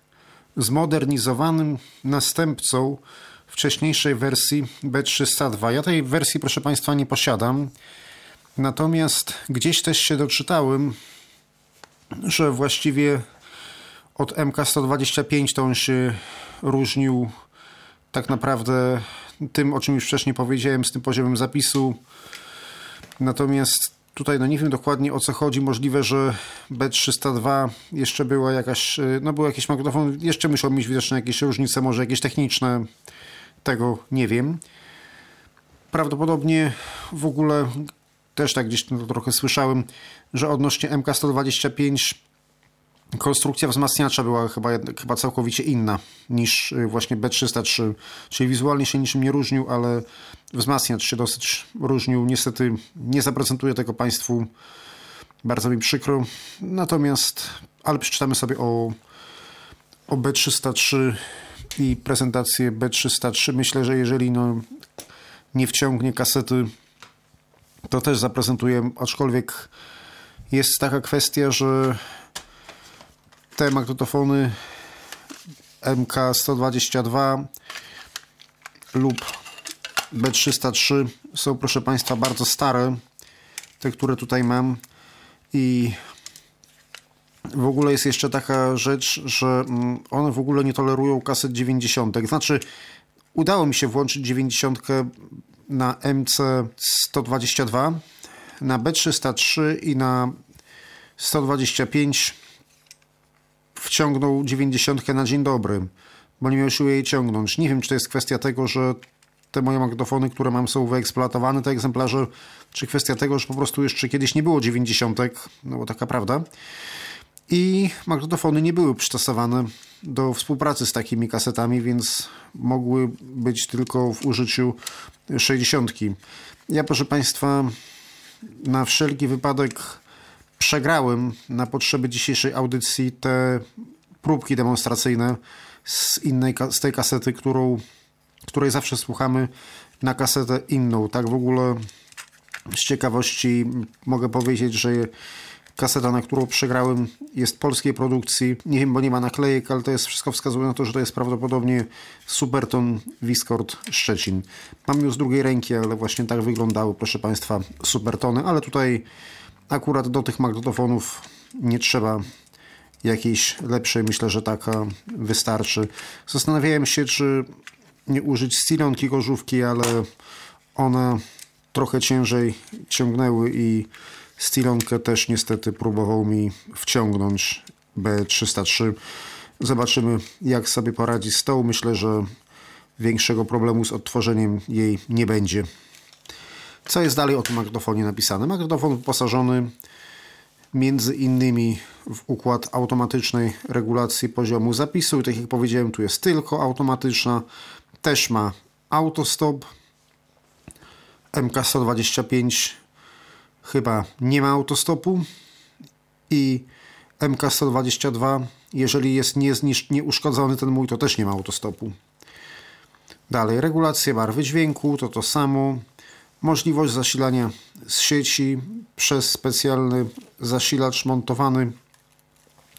zmodernizowanym następcą wcześniejszej wersji B302. Ja tej wersji, proszę Państwa, nie posiadam. Natomiast gdzieś też się doczytałem, że właściwie od MK125 to on się różnił tak naprawdę tym, o czym już wcześniej powiedziałem, z tym poziomem zapisu. Natomiast tutaj no nie wiem dokładnie, o co chodzi. Możliwe, że B302 jeszcze była jakaś, no był jakiś magnetofon, jeszcze musiał mieć widoczne jakieś różnice, może jakieś techniczne, tego nie wiem. Prawdopodobnie w ogóle też tak gdzieś to trochę słyszałem, że odnośnie MK125 konstrukcja wzmacniacza była chyba całkowicie inna niż właśnie B303, czyli wizualnie się niczym nie różnił, ale wzmacniacz się dosyć różnił. Niestety nie zaprezentuję tego Państwu, bardzo mi przykro. Natomiast, ale przeczytamy sobie o B303 i prezentację B303. Myślę, że jeżeli nie wciągnie kasety, to też zaprezentuję, aczkolwiek jest taka kwestia, że te magnetofony MK122 lub B303 są, proszę Państwa, bardzo stare, te, które tutaj mam, i w ogóle jest jeszcze taka rzecz, że one w ogóle nie tolerują kaset 90. Znaczy, udało mi się włączyć 90 na MC122, na B303 i na 125 wciągnął 90 na dzień dobry, bo nie miał siły jej ciągnąć. Nie wiem, czy to jest kwestia tego, że te moje magnetofony, które mam, są wyeksploatowane, te egzemplarze, czy kwestia tego, że po prostu jeszcze kiedyś nie było 90, no bo taka prawda. I magnetofony nie były przystosowane do współpracy z takimi kasetami, więc mogły być tylko w użyciu 60. Ja, proszę Państwa, na wszelki wypadek przegrałem na potrzeby dzisiejszej audycji te próbki demonstracyjne z tej kasety, której zawsze słuchamy, na kasetę inną. Tak w ogóle z ciekawości mogę powiedzieć, że kaseta, na którą przegrałem, jest polskiej produkcji. Nie wiem, bo nie ma naklejek, ale to jest wszystko wskazuje na to, że to jest prawdopodobnie Superton Wiskord Szczecin. Mam ją z drugiej ręki, ale właśnie tak wyglądały, proszę Państwa, Supertony, ale tutaj akurat do tych magnetofonów nie trzeba jakiejś lepszej, myślę, że taka wystarczy. Zastanawiałem się, czy nie użyć stylonki gorzówki, ale one trochę ciężej ciągnęły i stylonkę też niestety próbował mi wciągnąć B303. Zobaczymy, jak sobie poradzi z tą. Myślę, że większego problemu z odtworzeniem jej nie będzie. Co jest dalej o tym magnetofonie napisane? Magnetofon wyposażony między innymi w układ automatycznej regulacji poziomu zapisu. I tak jak powiedziałem, tu jest tylko automatyczna. Też ma autostop. MK125 chyba nie ma autostopu. I MK122, jeżeli jest nieuszkodzony ten mój, to też nie ma autostopu. Dalej, regulacje barwy dźwięku, to samo. Możliwość zasilania z sieci przez specjalny zasilacz montowany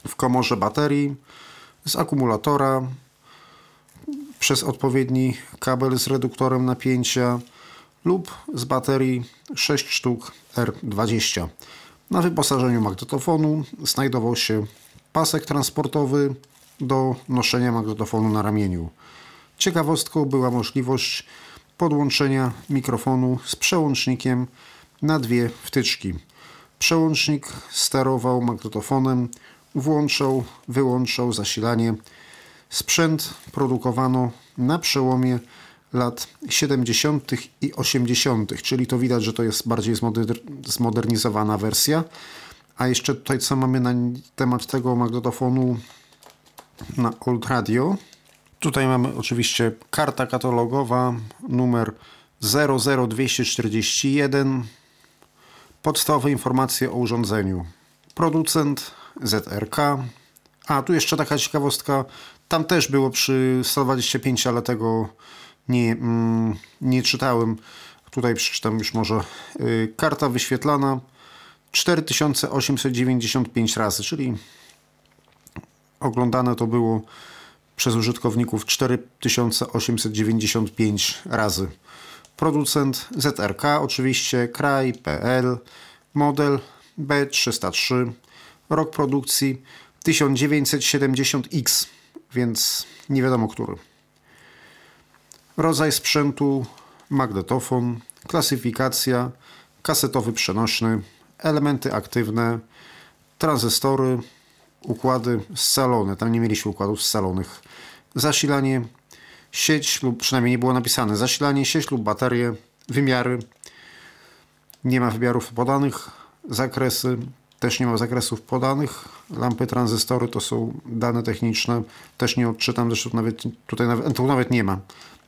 w komorze baterii, z akumulatora, przez odpowiedni kabel z reduktorem napięcia lub z baterii 6 sztuk R20. Na wyposażeniu magnetofonu znajdował się pasek transportowy do noszenia magnetofonu na ramieniu. Ciekawostką była możliwość podłączenia mikrofonu z przełącznikiem na dwie wtyczki. Przełącznik sterował magnetofonem, włączał, wyłączał zasilanie. Sprzęt produkowano na przełomie lat 70. i 80., czyli to widać, że to jest bardziej zmodernizowana wersja. A jeszcze tutaj co mamy na temat tego magnetofonu na Old Radio. Tutaj mamy oczywiście karta katalogowa, numer 00241, podstawowe informacje o urządzeniu. Producent ZRK. A tu jeszcze taka ciekawostka, tam też było przy 125, ale tego nie czytałem. Tutaj przeczytam już może. Karta wyświetlana 4895 razy, czyli oglądane to było przez użytkowników 4895 razy. Producent ZRK oczywiście, kraj PL, model B303, rok produkcji 1970X, więc nie wiadomo który. Rodzaj sprzętu, magnetofon, klasyfikacja, kasetowy przenośny, elementy aktywne, tranzystory, układy scalone, tam nie mieliśmy układów scalonych, zasilanie, sieć lub przynajmniej nie było napisane, zasilanie, sieć lub baterie, wymiary, nie ma wymiarów podanych, zakresy, też nie ma zakresów podanych, lampy, tranzystory to są dane techniczne, też nie odczytam, zresztą nawet tutaj tu nawet nie ma.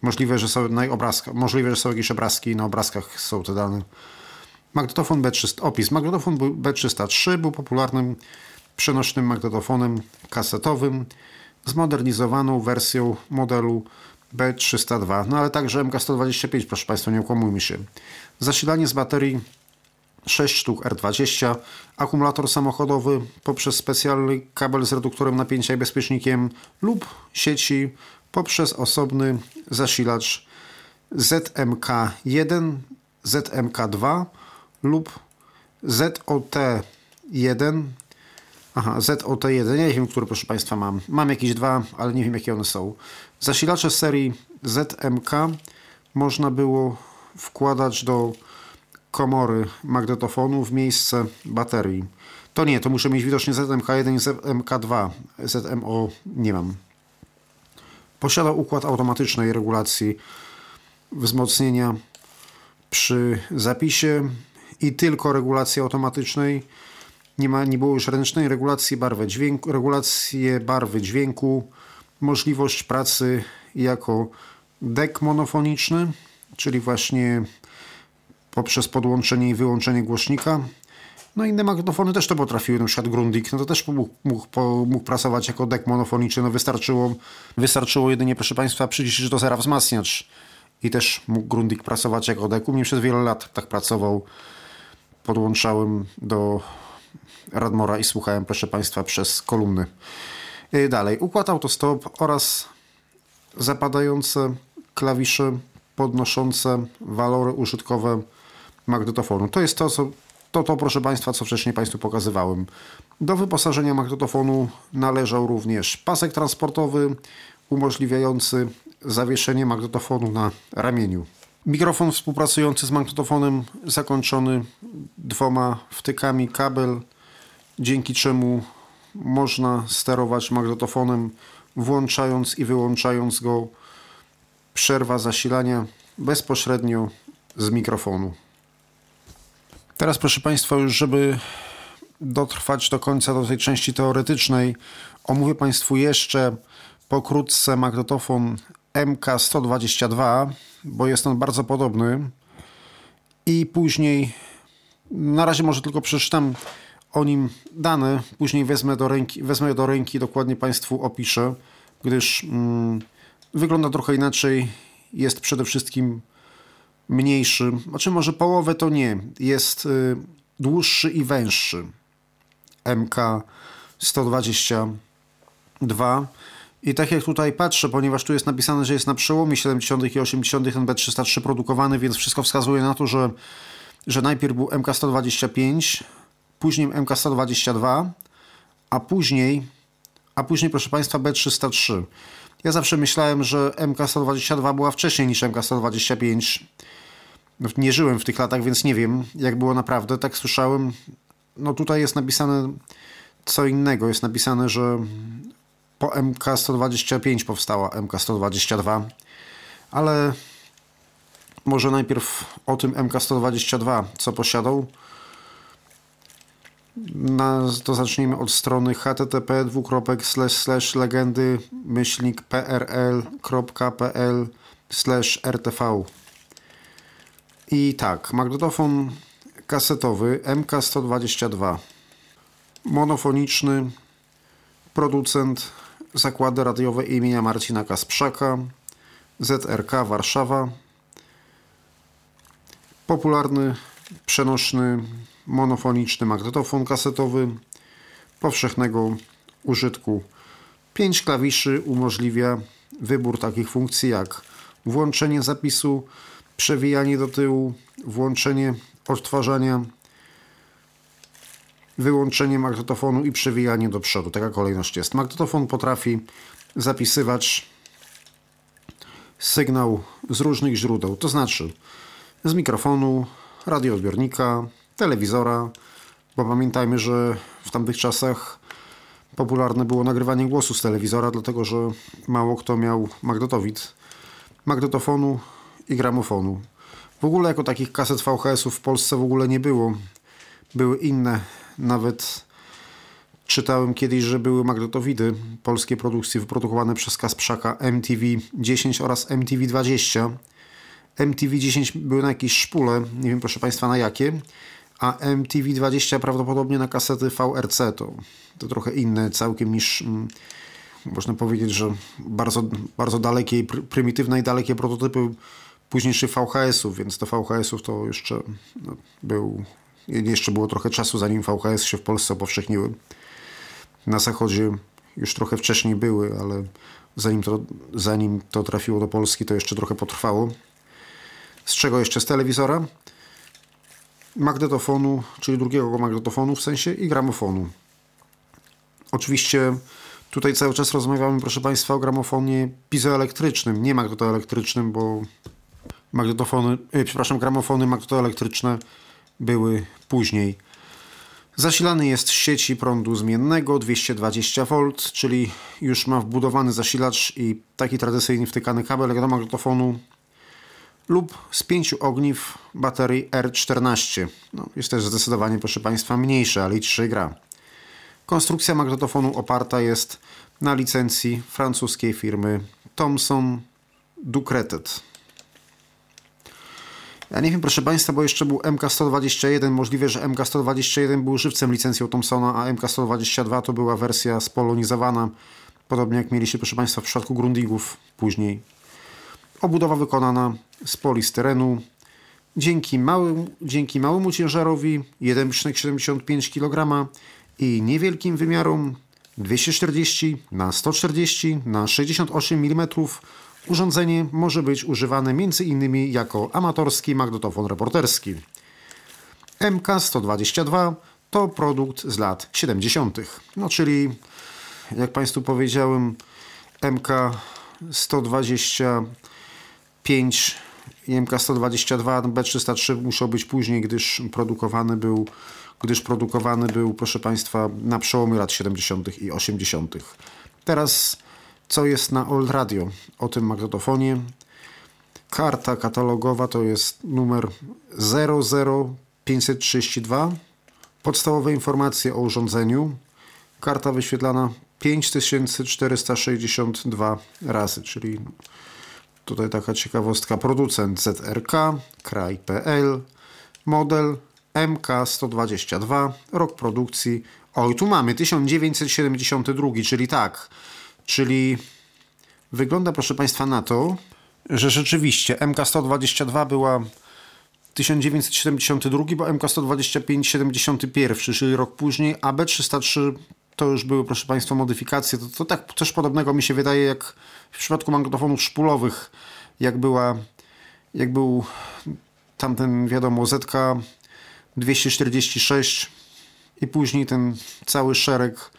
Możliwe, że są jakieś obrazki i na obrazkach są te dane. Magnetofon B300, opis. Magnetofon B303 był popularnym przenośnym magnetofonem kasetowym, zmodernizowaną wersją modelu B302, no ale także MK125, proszę Państwa, nie okłamujmy się. Zasilanie z baterii 6 sztuk R20, akumulator samochodowy poprzez specjalny kabel z reduktorem napięcia i bezpiecznikiem lub sieci poprzez osobny zasilacz ZMK1, ZMK2 lub ZOT1. Aha, ZOT1, ja nie wiem, który, proszę Państwa, mam. Mam jakieś dwa, ale nie wiem, jakie one są. Zasilacze serii ZMK można było wkładać do komory magnetofonu w miejsce baterii. To nie, to muszę mieć widocznie ZMK1 i ZMK2. ZMO nie mam. Posiada układ automatycznej regulacji wzmocnienia przy zapisie i tylko regulacji automatycznej. Nie było już ręcznej regulacji barwy dźwięku, możliwość pracy jako dek monofoniczny, czyli właśnie poprzez podłączenie i wyłączenie głośnika. No inne magnetofony też to potrafiły, na przykład Grundig, no to też mógł pracować jako dek monofoniczny, no wystarczyło jedynie, proszę Państwa, przyciszyć do zera wzmacniacz i też mógł Grundig pracować jako dek. U mnie przez wiele lat tak pracował, podłączałem do Radmora i słuchałem, proszę Państwa, przez kolumny. Dalej, układ autostop oraz zapadające klawisze podnoszące walory użytkowe magnetofonu. To jest to, proszę Państwa, co wcześniej Państwu pokazywałem. Do wyposażenia magnetofonu należał również pasek transportowy umożliwiający zawieszenie magnetofonu na ramieniu. Mikrofon współpracujący z magnetofonem zakończony dwoma wtykami kabel, dzięki czemu można sterować magnetofonem, włączając i wyłączając go. Przerwa zasilania bezpośrednio z mikrofonu. Teraz, proszę Państwa, już żeby dotrwać do końca do tej części teoretycznej, omówię Państwu jeszcze pokrótce magnetofon MK122, bo jest on bardzo podobny, i później na razie może tylko przeczytam o nim dane, później wezmę do ręki, dokładnie Państwu opiszę, gdyż wygląda trochę inaczej, jest przede wszystkim mniejszy, znaczy może połowę to nie, jest dłuższy i węższy MK122. I tak jak tutaj patrzę, ponieważ tu jest napisane, że jest na przełomie 70. i 80. ten B303 produkowany, więc wszystko wskazuje na to, że najpierw był MK125, później MK122, a później a później, proszę Państwa, B303. Ja zawsze myślałem, że MK122 była wcześniej niż MK125. Nie żyłem w tych latach, więc nie wiem, jak było naprawdę. Tak słyszałem. No tutaj jest napisane co innego. Jest napisane, że po MK125 powstała MK122. Ale może najpierw o tym MK122, co posiadał. To zacznijmy od strony http://legendy-prl.pl/rtv. I tak, magnetofon kasetowy MK122, monofoniczny, producent Zakłady Radiowe imienia Marcina Kasprzaka, ZRK Warszawa. Popularny, przenośny, monofoniczny magnetofon kasetowy powszechnego użytku. 5 klawiszy umożliwia wybór takich funkcji jak włączenie zapisu, przewijanie do tyłu, włączenie odtwarzania, wyłączenie magnetofonu i przewijanie do przodu. Taka kolejność jest. Magnetofon potrafi zapisywać sygnał z różnych źródeł, to znaczy z mikrofonu, radioodbiornika, telewizora, bo pamiętajmy, że w tamtych czasach popularne było nagrywanie głosu z telewizora, dlatego że mało kto miał magnetowid, magnetofonu i gramofonu. W ogóle jako takich kaset VHS-ów w Polsce w ogóle nie było. Były inne, nawet czytałem kiedyś, że były magnetowidy polskiej produkcji wyprodukowane przez Kasprzaka MTV10 oraz MTV20. MTV10 były na jakieś szpule, nie wiem proszę Państwa na jakie, a MTV20 prawdopodobnie na kasety VRC. To trochę inne całkiem niż, można powiedzieć, że bardzo dalekie i prymitywne i dalekie prototypy późniejszych VHS-ów, więc do VHS-ów to jeszcze było trochę czasu, zanim VHS się w Polsce upowszechniły. Na zachodzie już trochę wcześniej były, ale zanim to trafiło do Polski, to jeszcze trochę potrwało. Z czego jeszcze? Z telewizora, magnetofonu, czyli drugiego magnetofonu w sensie, i gramofonu. Oczywiście tutaj cały czas rozmawiamy, proszę Państwa, o gramofonie pizoelektrycznym, nie magnetoelektrycznym, bo gramofony magnetoelektryczne były później. Zasilany jest z sieci prądu zmiennego 220V, czyli już ma wbudowany zasilacz i taki tradycyjny wtykany kabel do magnetofonu lub z 5 ogniw baterii R14. Jest też zdecydowanie, proszę Państwa, mniejsze, ale i ciszej gra. Konstrukcja magnetofonu oparta jest na licencji francuskiej firmy Thomson Ducretet. Ja nie wiem, proszę Państwa, bo jeszcze był MK121. Możliwe, że MK121 był żywcem licencją Thomsona, a MK122 to była wersja spolonizowana. Podobnie jak mieliście, proszę Państwa, w przypadku Grundigów później. Obudowa wykonana z polistyrenu. Dzięki małemu ciężarowi 1,75 kg i niewielkim wymiarom 240 x 140 x 68 mm urządzenie może być używane m.in. jako amatorski magnetofon reporterski. MK122 to produkt z lat 70. Czyli jak Państwu powiedziałem, MK125 i MK122 B303 musiał być później, gdyż produkowany był, proszę Państwa, na przełomie lat 70. i 80. Teraz co jest na Old Radio o tym magnetofonie? Karta katalogowa to jest numer 00532. Podstawowe informacje o urządzeniu. Karta wyświetlana 5462 razy, czyli tutaj taka ciekawostka. Producent ZRK, kraj.pl, model MK122, rok produkcji. Oj, tu mamy 1972, czyli wygląda, proszę Państwa, na to, że rzeczywiście MK122 była 1972, bo MK125 71, czyli rok później, a B303 to już były, proszę Państwa, modyfikacje. To tak też podobnego mi się wydaje, jak w przypadku magnetofonów szpulowych, jak był tamten, wiadomo, ZK 246 i później ten cały szereg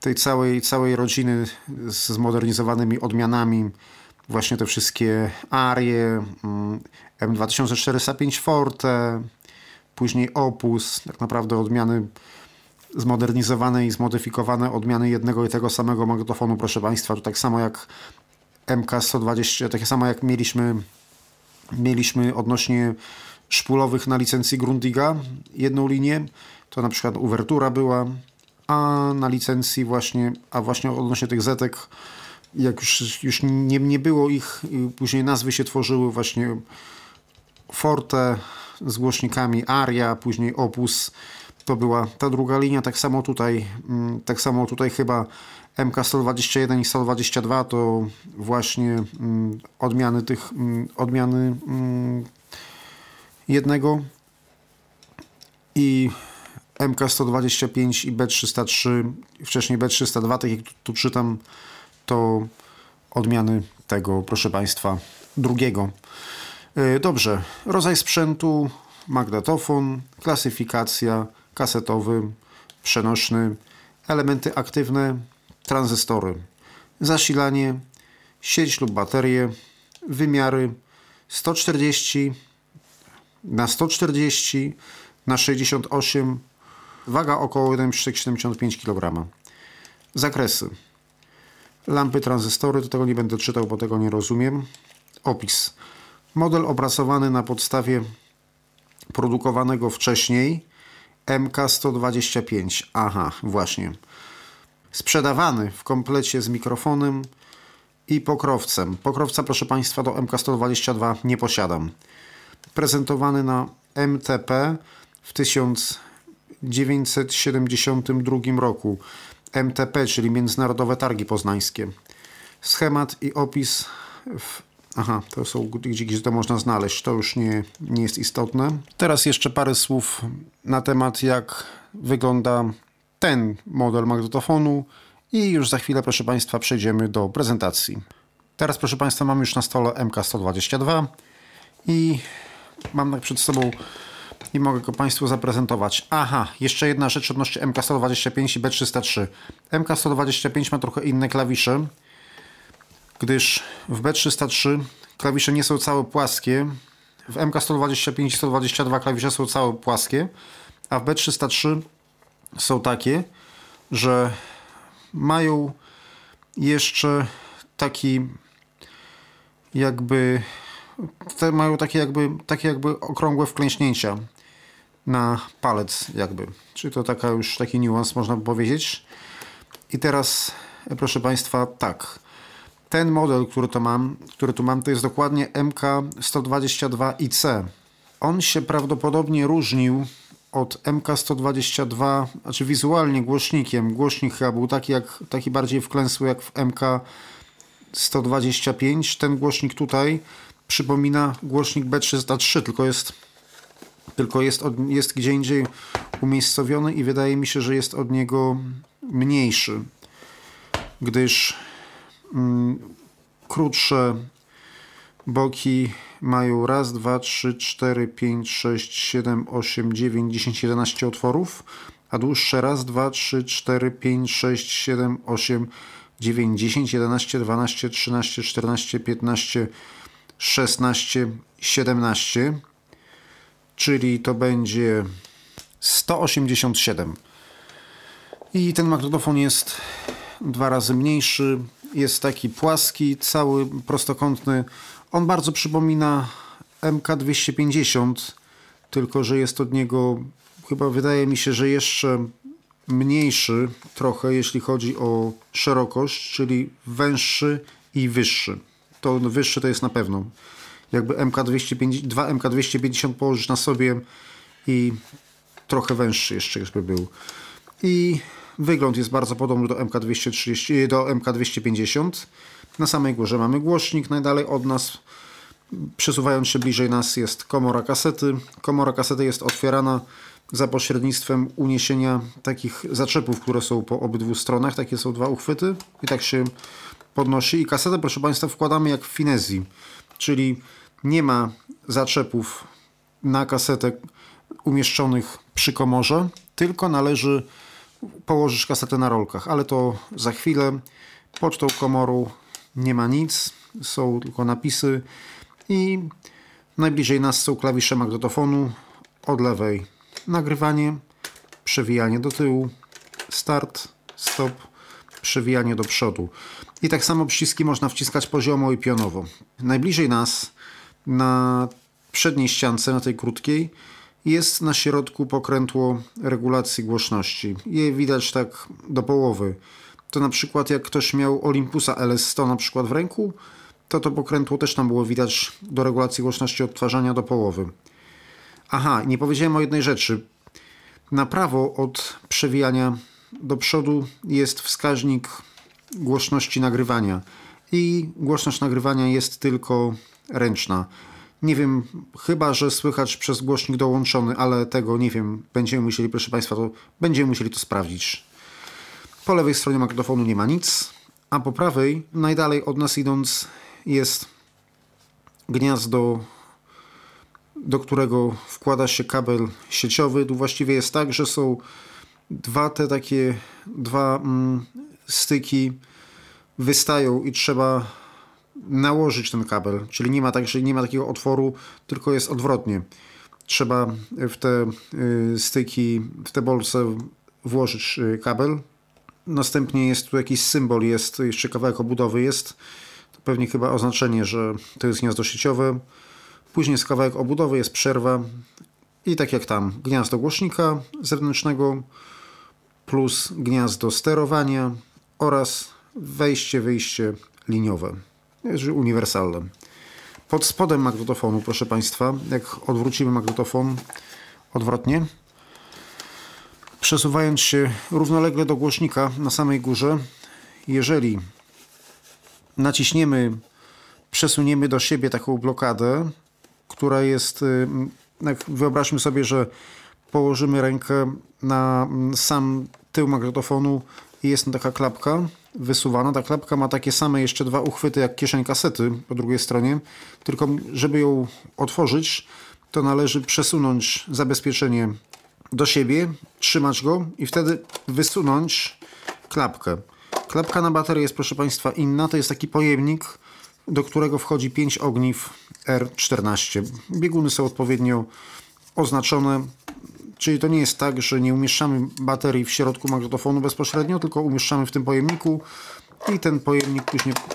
tej całej rodziny z zmodernizowanymi odmianami, właśnie te wszystkie Arie, M2405 Forte, później Opus, tak naprawdę odmiany zmodernizowane i zmodyfikowane odmiany jednego i tego samego magnetofonu, proszę Państwa, to tak samo jak MK120, takie samo jak mieliśmy odnośnie szpulowych na licencji Grundiga jedną linię, to na przykład Uwertura była, a na licencji właśnie, a właśnie odnośnie tych zetek, jak już nie było ich, później nazwy się tworzyły właśnie Forte z głośnikami Aria, później Opus, to była ta druga linia. Tak samo tutaj chyba MK121 i 122 to właśnie odmiany jednego, i MK125 i B303, wcześniej B302, tak jak tu czytam, to odmiany tego, proszę Państwa, drugiego. Dobrze, rodzaj sprzętu, magnetofon, klasyfikacja, kasetowy, przenośny, elementy aktywne, tranzystory, zasilanie, sieć lub baterie, wymiary 140 na 68, waga około 1,75 kg. Zakresy. Lampy, tranzystory, to tego nie będę czytał, bo tego nie rozumiem. Opis. Model opracowany na podstawie produkowanego wcześniej MK125. Aha, właśnie. Sprzedawany w komplecie z mikrofonem i pokrowcem. Pokrowca, proszę Państwa, do MK122 nie posiadam. Prezentowany na MTP w 1972 roku. MTP, czyli Międzynarodowe Targi Poznańskie. Schemat i opis... Aha, to są gdzie to można znaleźć, to już nie jest istotne. Teraz jeszcze parę słów na temat, jak wygląda ten model magnetofonu i już za chwilę, proszę Państwa, przejdziemy do prezentacji. Teraz, proszę Państwa, mam już na stole MK122 i mam tak przed sobą i mogę go Państwu zaprezentować. Aha, jeszcze jedna rzecz odnośnie MK125 i B303. MK125 ma trochę inne klawisze, gdyż w B303 klawisze nie są całe płaskie, w MK125 i 122 klawisze są całe płaskie, a w B303 są takie, że mają jeszcze taki jakby, te mają takie jakby okrągłe wklęśnięcia na palec jakby, czyli to taki niuans, można by powiedzieć. I teraz, proszę Państwa, tak. Ten model, który tu mam, to jest dokładnie MK122IC. On się prawdopodobnie różnił od MK122, znaczy wizualnie głośnikiem. Głośnik chyba był taki bardziej wklęsły jak w MK125. Ten głośnik tutaj przypomina głośnik B303, tylko jest gdzie indziej umiejscowiony i wydaje mi się, że jest od niego mniejszy, gdyż krótsze boki mają 1, 2, 3, 4, 5, 6, 7, 8, 9, 10, 11 otworów, a dłuższe 1, 2, 3, 4, 5, 6, 7, 8, 9, 10, 11, 12, 13, 14, 15, 16, 17, czyli to będzie 187. I ten magnetofon jest 2 razy mniejszy. Jest taki płaski, cały prostokątny. On bardzo przypomina MK250, tylko że jest od niego, chyba wydaje mi się, że jeszcze mniejszy trochę, jeśli chodzi o szerokość, czyli węższy i wyższy. To wyższy to jest na pewno. Jakby MK250 położyć na sobie i trochę węższy jeszcze jakby był. I wygląd jest bardzo podobny do MK250. Na samej górze mamy głośnik, najdalej od nas, przesuwając się bliżej nas, jest komora kasety. Komora kasety jest otwierana za pośrednictwem uniesienia takich zaczepów, które są po obydwu stronach. Takie są 2 uchwyty i tak się podnosi. I kasetę, proszę Państwa, wkładamy jak w Finezji, czyli nie ma zaczepów na kasetę umieszczonych przy komorze, tylko należy położysz kasetę na rolkach, ale to za chwilę. Pocztą komoru nie ma nic, są tylko napisy i najbliżej nas są klawisze magnetofonu od lewej. Nagrywanie, przewijanie do tyłu, start, stop, przewijanie do przodu. I tak samo przyciski można wciskać poziomo i pionowo. Najbliżej nas na przedniej ściance, na tej krótkiej, jest na środku pokrętło regulacji głośności. Je widać tak do połowy. To na przykład jak ktoś miał Olympusa LS100 na przykład w ręku, to to pokrętło też tam było widać do regulacji głośności odtwarzania do połowy. Aha, nie powiedziałem o jednej rzeczy. Na prawo od przewijania do przodu jest wskaźnik głośności nagrywania i głośność nagrywania jest tylko ręczna. Nie wiem, chyba że słychać przez głośnik dołączony, ale tego nie wiem. Będziemy musieli, proszę Państwa, to sprawdzić. Po lewej stronie magnetofonu nie ma nic, a po prawej, najdalej od nas idąc, jest gniazdo, do którego wkłada się kabel sieciowy. Tu właściwie jest tak, że są dwa styki wystają i trzeba nałożyć ten kabel. Czyli nie ma tak, że nie ma takiego otworu, tylko jest odwrotnie. Trzeba w te styki, w te bolce włożyć kabel. Następnie jest tu jakiś symbol, jest jeszcze kawałek obudowy, jest to pewnie chyba oznaczenie, że to jest gniazdo sieciowe. Później jest kawałek obudowy, jest przerwa i tak jak tam gniazdo głośnika zewnętrznego plus gniazdo sterowania oraz wejście, wyjście liniowe, uniwersalne. Pod spodem magnetofonu, proszę Państwa, jak odwrócimy magnetofon odwrotnie, przesuwając się równolegle do głośnika na samej górze, jeżeli naciśniemy, przesuniemy do siebie taką blokadę, która jest, wyobraźmy sobie, że położymy rękę na sam tył magnetofonu i jest taka klapka wysuwana. Ta klapka ma takie same jeszcze dwa uchwyty jak kieszeń kasety po drugiej stronie, tylko żeby ją otworzyć, to należy przesunąć zabezpieczenie do siebie, trzymać go i wtedy wysunąć klapkę. Klapka na baterię jest, proszę Państwa, inna. To jest taki pojemnik, do którego wchodzi 5 ogniw R14. Bieguny są odpowiednio oznaczone, czyli to nie jest tak, że nie umieszczamy baterii w środku magnetofonu bezpośrednio, tylko umieszczamy w tym pojemniku i ten pojemnik,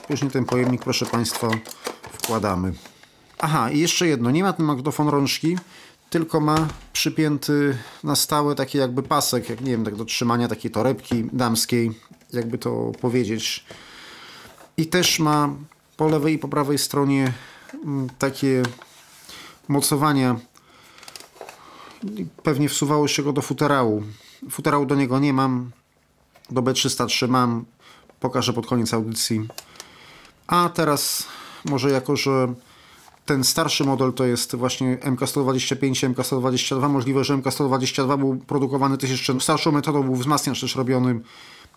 później ten pojemnik, proszę Państwa, wkładamy. Aha, i jeszcze jedno. Nie ma ten magnetofon rączki, tylko ma przypięty na stałe taki jakby pasek, jak nie wiem, tak do trzymania takiej torebki damskiej, jakby to powiedzieć. I też ma po lewej i po prawej stronie takie mocowania. Pewnie wsuwało się go do futerału. Futerału do niego nie mam, do B303 mam, pokażę pod koniec audycji. A teraz może jako, że ten starszy model to jest właśnie MK125, MK122. Możliwe, że MK122 był produkowany też jeszcze starszą metodą, był wzmacniacz też robiony,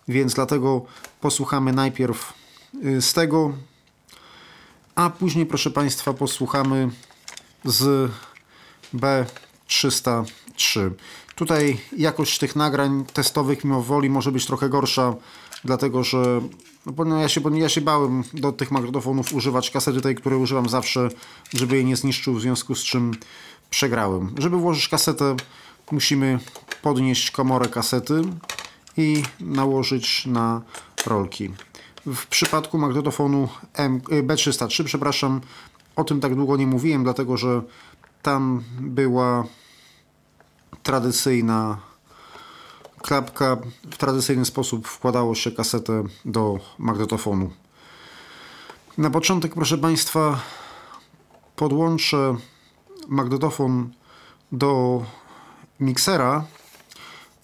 więc dlatego posłuchamy najpierw z tego, a później, proszę Państwa, posłuchamy z B303. Tutaj jakość tych nagrań testowych mimo woli może być trochę gorsza, dlatego że ja się bałem do tych magnetofonów używać kasety tej, której używam zawsze, żeby jej nie zniszczył, w związku z czym przegrałem. Żeby włożyć kasetę, musimy podnieść komorę kasety i nałożyć na rolki. W przypadku magnetofonu B303, przepraszam, o tym tak długo nie mówiłem, dlatego że tam była tradycyjna klapka, w tradycyjny sposób wkładało się kasetę do magnetofonu. Na początek, proszę Państwa, podłączę magnetofon do miksera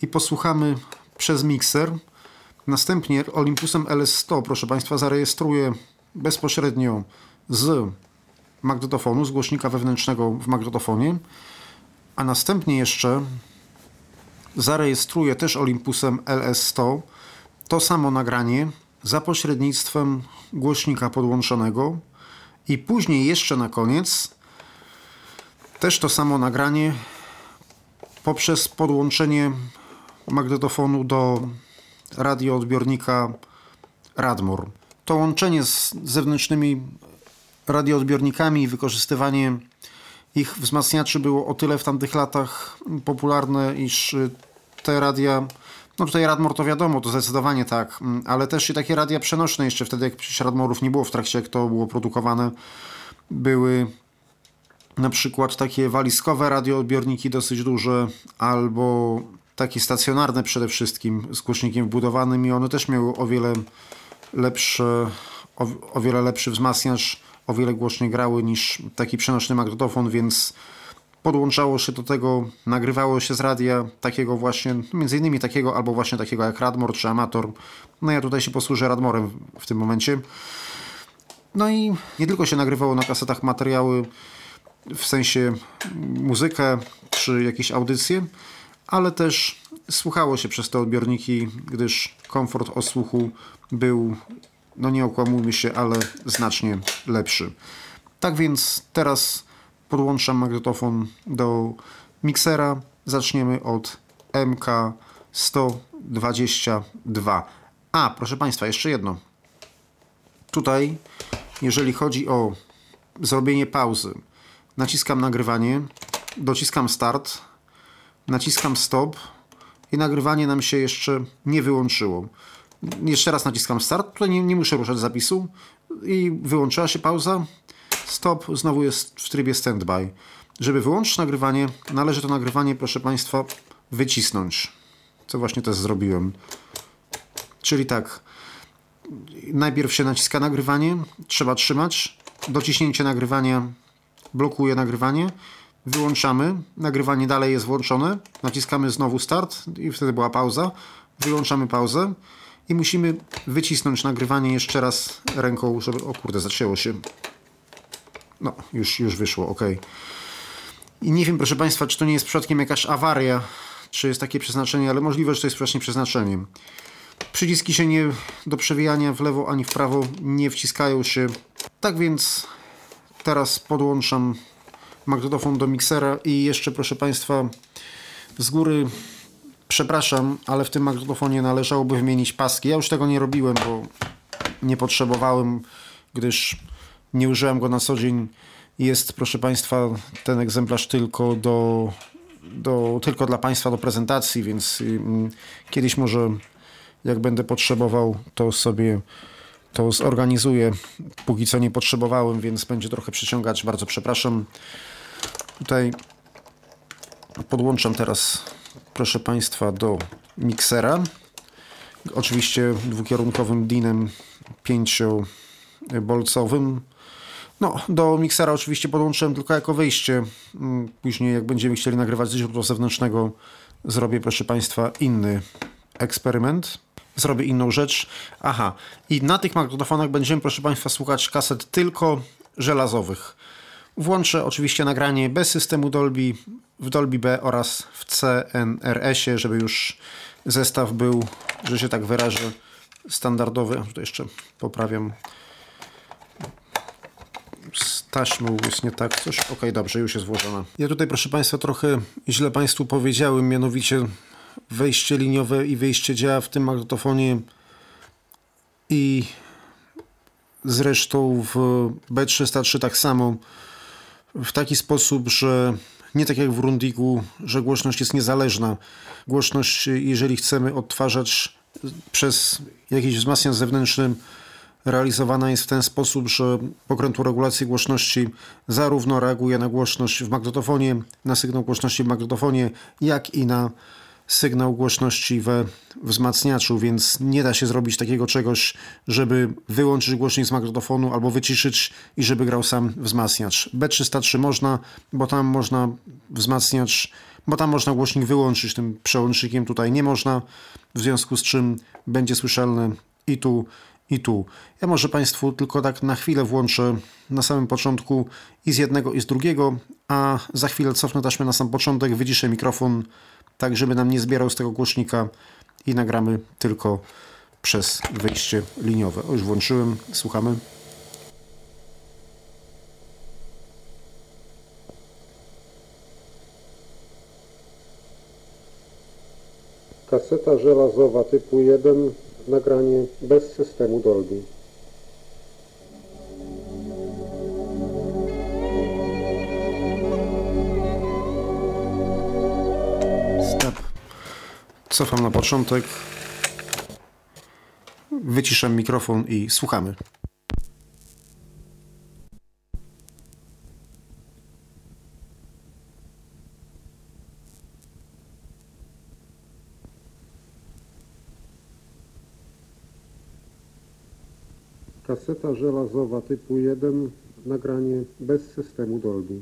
i posłuchamy przez mikser. Następnie Olympusem LS100, proszę Państwa, zarejestruję bezpośrednio z magnetofonu, z głośnika wewnętrznego w magnetofonie, a następnie jeszcze zarejestruję też Olympusem LS100 to samo nagranie za pośrednictwem głośnika podłączonego i później jeszcze na koniec też to samo nagranie poprzez podłączenie magnetofonu do radioodbiornika Radmor. To łączenie z zewnętrznymi radioodbiornikami i wykorzystywanie ich wzmacniaczy było o tyle w tamtych latach popularne, iż te radia, no tutaj Radmor to wiadomo, to zdecydowanie tak, ale też i takie radia przenośne jeszcze wtedy, jak przecież Radmorów nie było w trakcie, jak to było produkowane, były na przykład takie walizkowe radioodbiorniki dosyć duże, albo takie stacjonarne przede wszystkim z głośnikiem wbudowanym i one też miały o wiele lepszy wzmacniacz, o wiele głośniej grały niż taki przenośny magnetofon, więc podłączało się do tego, nagrywało się z radia takiego właśnie, między innymi takiego albo właśnie takiego jak Radmor czy Amator. No ja tutaj się posłużę Radmorem w tym momencie. No i nie tylko się nagrywało na kasetach materiały, w sensie muzykę czy jakieś audycje, ale też słuchało się przez te odbiorniki, gdyż komfort odsłuchu był, no nie okłamujmy się, ale znacznie lepszy. Tak więc teraz podłączam magnetofon do miksera. Zaczniemy od MK122. A, proszę Państwa, jeszcze jedno. Tutaj, jeżeli chodzi o zrobienie pauzy, naciskam nagrywanie, dociskam start, naciskam stop i nagrywanie nam się jeszcze nie wyłączyło. Jeszcze raz naciskam start, tutaj nie muszę ruszać zapisu i wyłączyła się pauza, stop, znowu jest w trybie standby. Żeby wyłączyć nagrywanie, należy to nagrywanie, proszę Państwa, wycisnąć, co właśnie też zrobiłem. Czyli tak, najpierw się naciska nagrywanie, trzeba trzymać, dociśnięcie nagrywania blokuje nagrywanie, wyłączamy, nagrywanie dalej jest włączone, naciskamy znowu start i wtedy była pauza, wyłączamy pauzę i musimy wycisnąć nagrywanie jeszcze raz ręką, żeby... O kurde, zacięło się. No, już wyszło, ok. I nie wiem, proszę Państwa, czy to nie jest przypadkiem jakaś awaria, czy jest takie przeznaczenie, ale możliwe, że to jest właśnie przeznaczenie. Przyciski się nie do przewijania w lewo ani w prawo nie wciskają się. Tak więc teraz podłączam magnetofon do miksera i jeszcze, proszę Państwa, z góry przepraszam, ale w tym magnetofonie należałoby wymienić paski. Ja już tego nie robiłem, bo nie potrzebowałem, gdyż nie użyłem go na co dzień. Jest, proszę Państwa, ten egzemplarz tylko tylko dla Państwa do prezentacji, więc kiedyś może, jak będę potrzebował, to sobie to zorganizuję. Póki co nie potrzebowałem, więc będzie trochę przyciągać. Bardzo przepraszam. Tutaj podłączam teraz, proszę Państwa, do miksera. Oczywiście dwukierunkowym DIN-em 5-bolcowym. No, do miksera oczywiście podłączyłem tylko jako wyjście. Później, jak będziemy chcieli nagrywać ze źródła zewnętrznego, zrobię, proszę Państwa, inny eksperyment. Zrobię inną rzecz. Aha, i na tych magnetofonach będziemy, proszę Państwa, słuchać kaset tylko żelazowych. Włączę oczywiście nagranie bez systemu Dolby, w Dolby B oraz w CNRS-ie, żeby już zestaw był, że się tak wyrażę, standardowy. Tutaj jeszcze poprawiam. Z taśmą jest nie tak coś. Okej, dobrze, już jest włożona. Ja tutaj, proszę Państwa, trochę źle Państwu powiedziałem, mianowicie wejście liniowe i wyjście działa w tym magnetofonie i zresztą w B303 tak samo, w taki sposób, że nie tak jak w Grundigu, że głośność jest niezależna. Głośność, jeżeli chcemy odtwarzać przez jakiś wzmacniacz zewnętrzny, realizowana jest w ten sposób, że pokrętło regulacji głośności zarówno reaguje na głośność w magnetofonie, na sygnał głośności w magnetofonie, jak i na sygnał głośności we wzmacniaczu, więc nie da się zrobić takiego czegoś, żeby wyłączyć głośnik z magnetofonu albo wyciszyć i żeby grał sam wzmacniacz. B303 można, bo tam można wzmacniacz, bo tam można głośnik wyłączyć tym przełącznikiem, tutaj nie można, w związku z czym będzie słyszalne i tu, i tu. Ja może Państwu tylko tak na chwilę włączę na samym początku i z jednego, i z drugiego, a za chwilę cofnę taśmę na sam początek, wyciszę mikrofon, tak żeby nam nie zbierał z tego głośnika i nagramy tylko przez wyjście liniowe. O, już włączyłem, słuchamy. kaseta żelazowa typu 1, nagranie bez systemu Dolby. Stop. Cofam na początek. Wyciszam mikrofon i słuchamy. Kaseta żelazowa typu 1, nagranie bez systemu Dolby.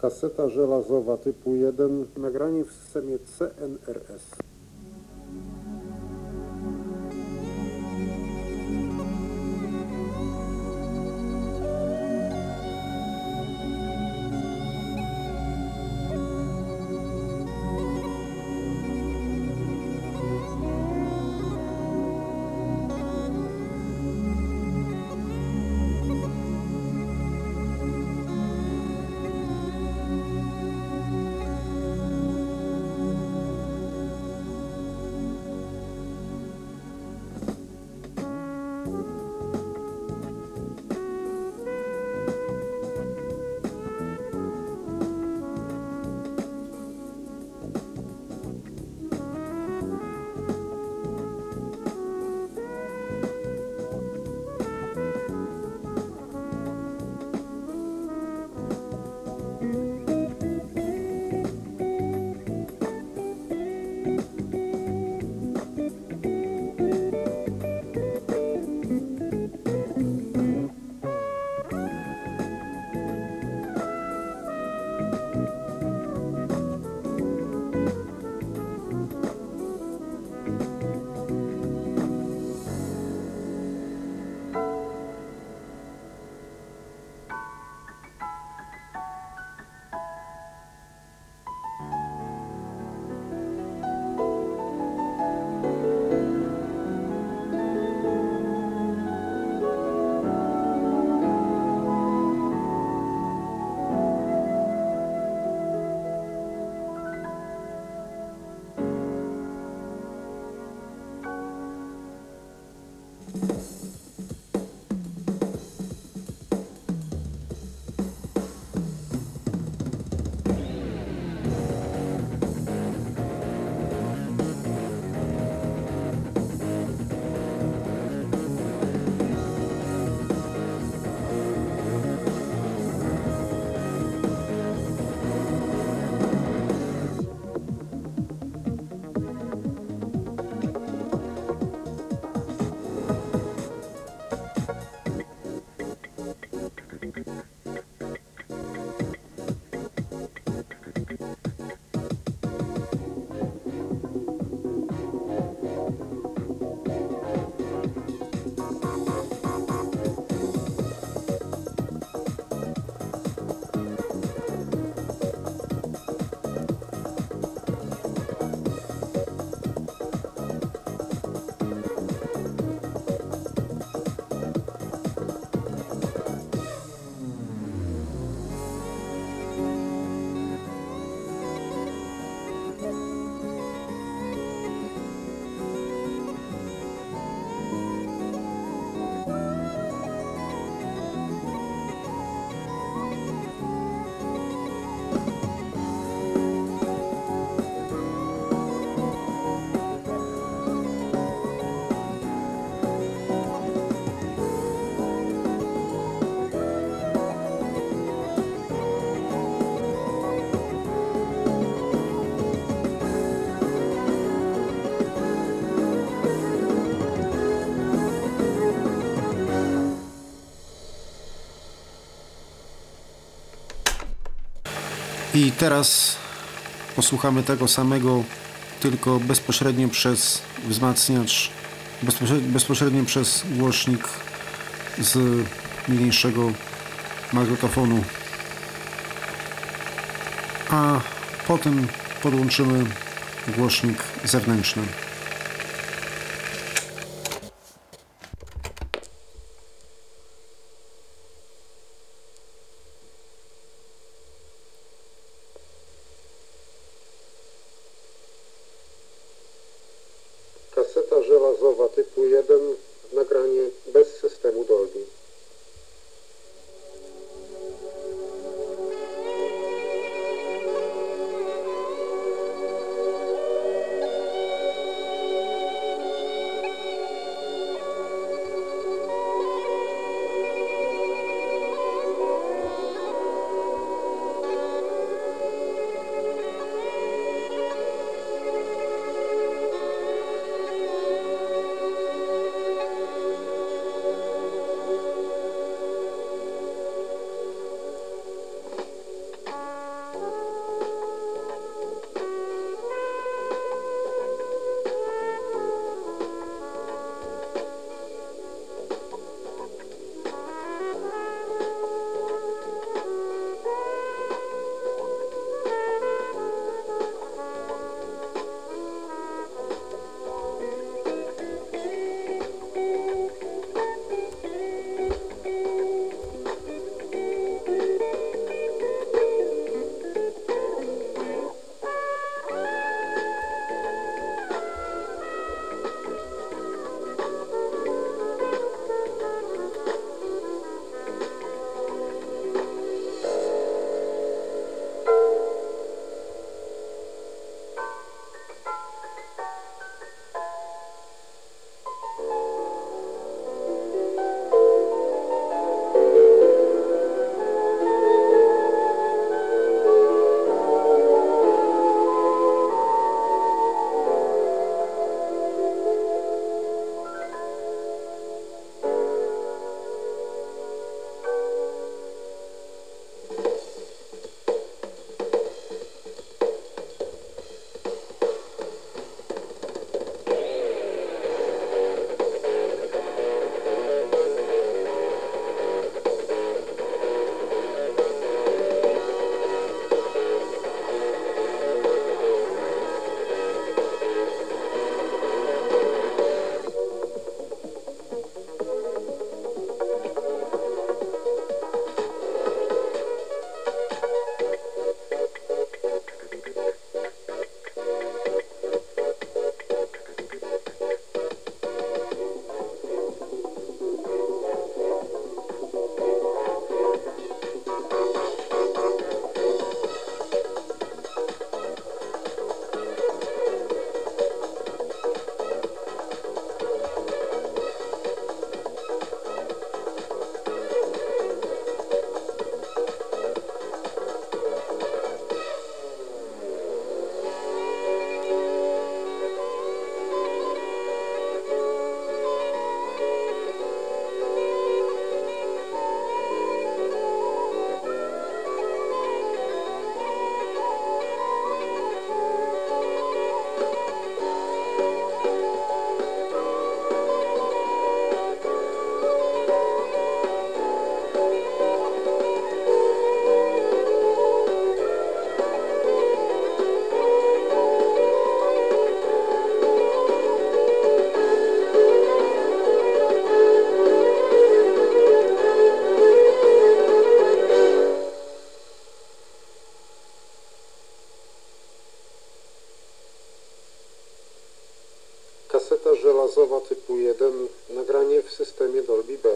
kaseta żelazowa typu 1, nagranie w systemie CNRS. I teraz posłuchamy tego samego, tylko bezpośrednio przez wzmacniacz, bezpośrednio przez głośnik z mniejszego magnetofonu. A potem podłączymy głośnik zewnętrzny. 1, nagranie w systemie Dolby B.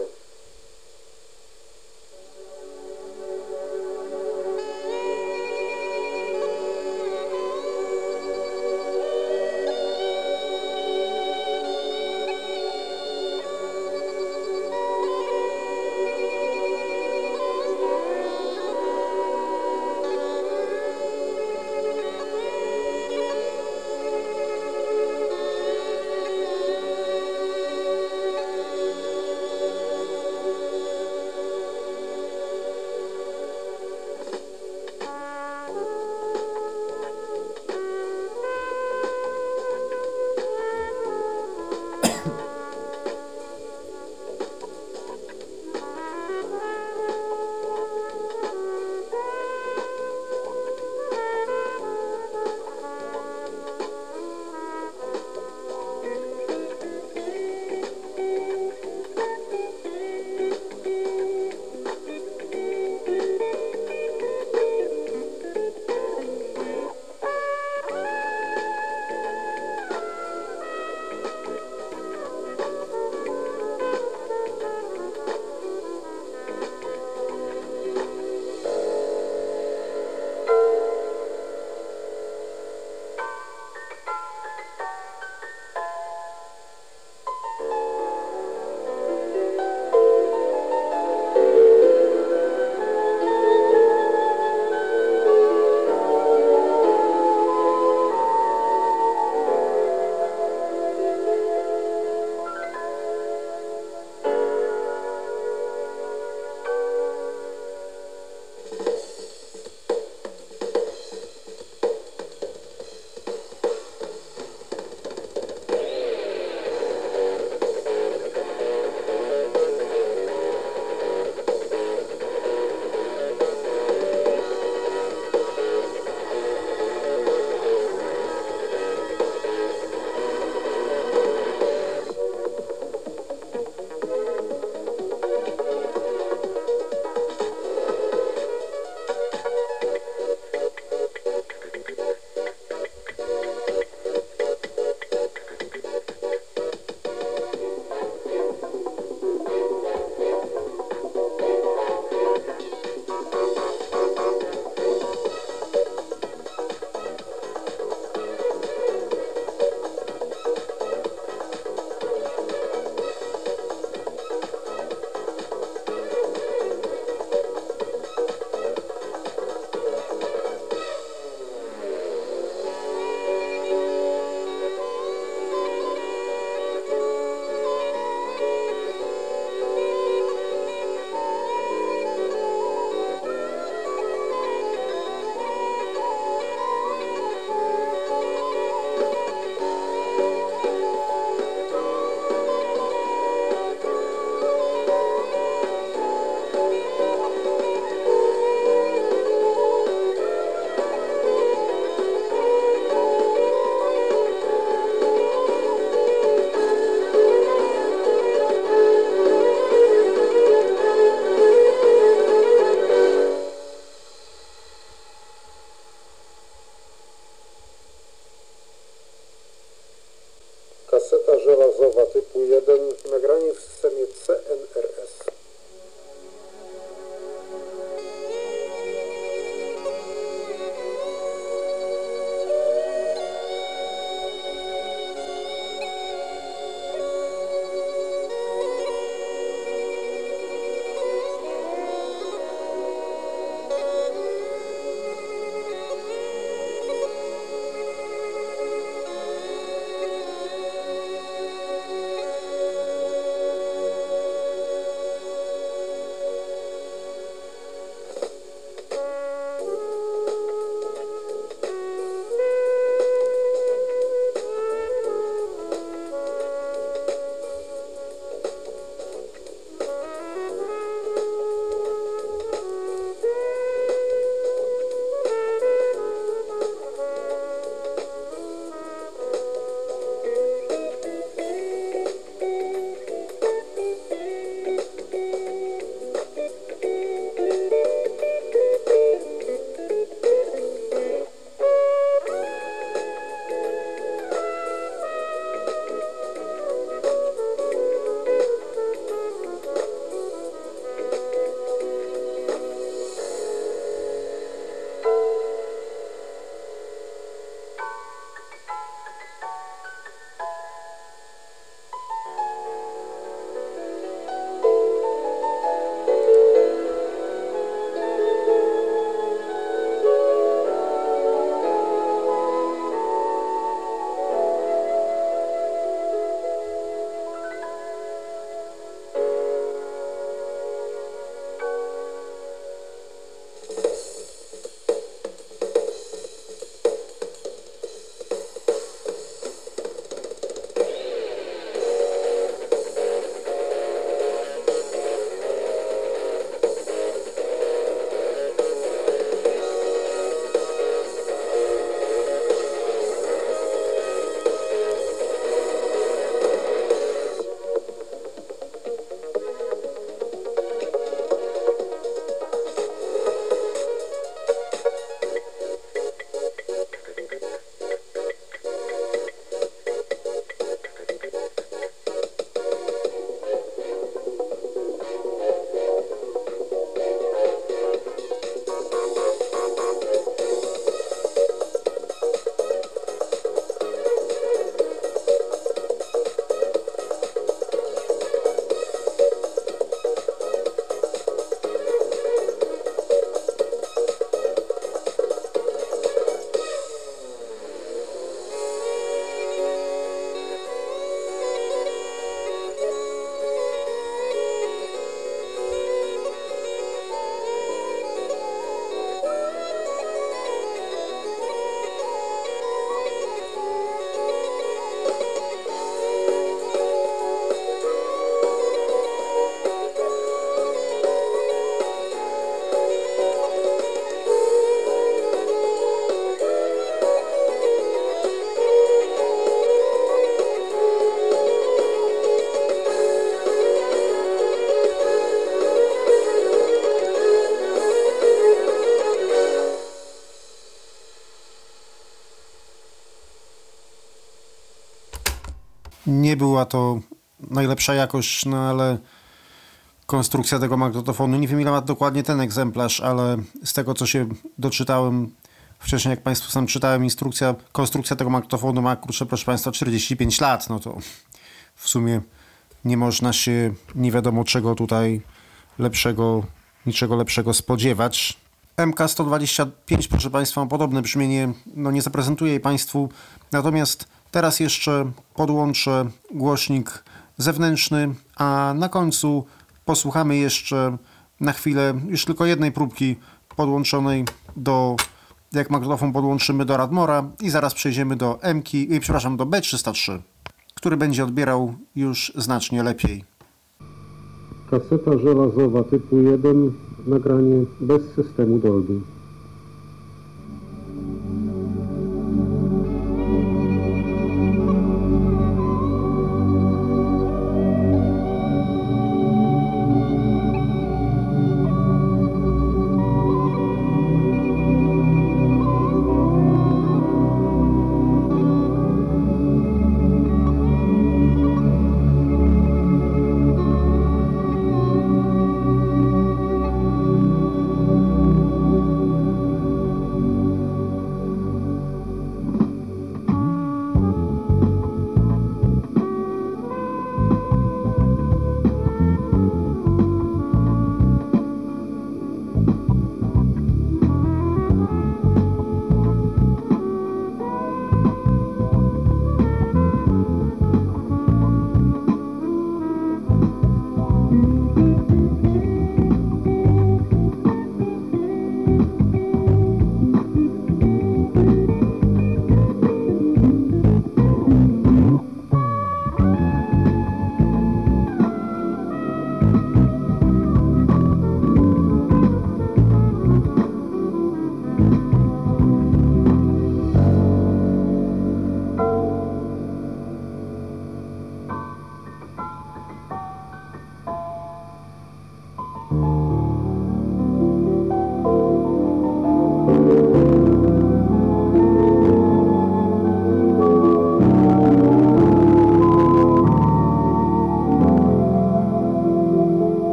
Kaseta żelazowa typu 1, nagranie w systemie CNRS. nie była to najlepsza jakość, no ale konstrukcja tego magnetofonu, nie wiem ile ma dokładnie ten egzemplarz, ale z tego co się doczytałem wcześniej, jak Państwu sam czytałem, konstrukcja tego magnetofonu ma, kurczę, proszę Państwa, 45 lat, no to w sumie nie można się nie wiadomo czego tutaj lepszego, niczego lepszego spodziewać. MK125, proszę Państwa, ma podobne brzmienie, no nie zaprezentuję jej Państwu, natomiast teraz jeszcze podłączę głośnik zewnętrzny, a na końcu posłuchamy jeszcze na chwilę już tylko jednej próbki podłączonej do, jak magnetofon podłączymy do Radmora, i zaraz przejdziemy do do B303, który będzie odbierał już znacznie lepiej. Kaseta żelazowa typu 1, nagranie bez systemu Dolby.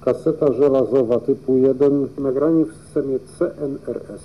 Kaseta żelazowa typu 1, nagranie w systemie CNRS.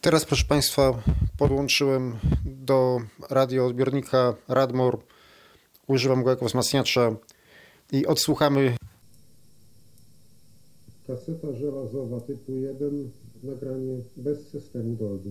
Teraz, proszę Państwa, podłączyłem do radioodbiornika Radmor, używam go jako wzmacniacza i odsłuchamy. Kaseta żelazowa typu 1, nagranie bez systemu Dolby.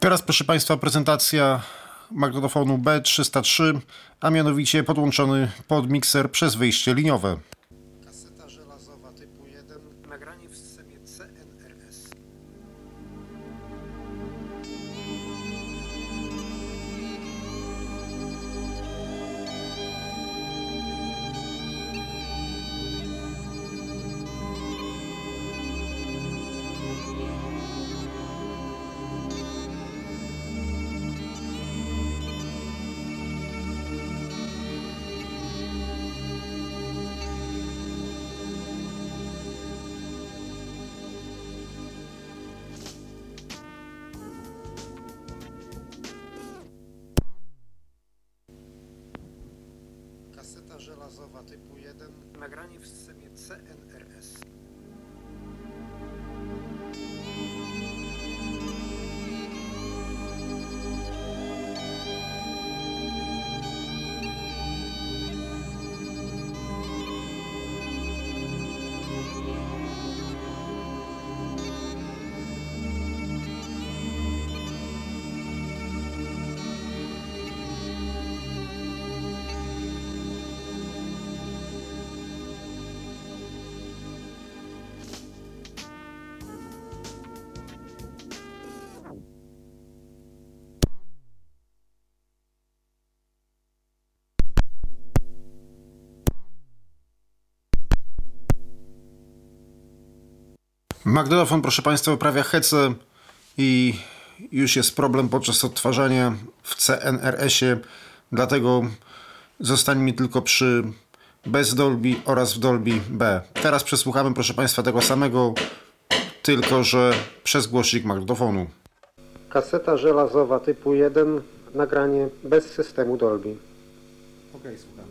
Teraz, proszę Państwa, prezentacja magnetofonu B303, a mianowicie podłączony pod mikser przez wyjście liniowe. Kaseta żelazowa typu 1, nagranie w systemie CNRS. Kaseta żelazowa typu 1, nagranie w systemie CNRS. Magnetofon, proszę Państwa, uprawia hecę i już jest problem podczas odtwarzania w CNRS-ie, dlatego zostańmy tylko przy bez Dolby oraz w Dolby B. Teraz przesłuchamy, proszę Państwa, tego samego, tylko że przez głośnik magnetofonu. Kaseta żelazowa typu 1, nagranie bez systemu Dolby. Okej, słuchamy.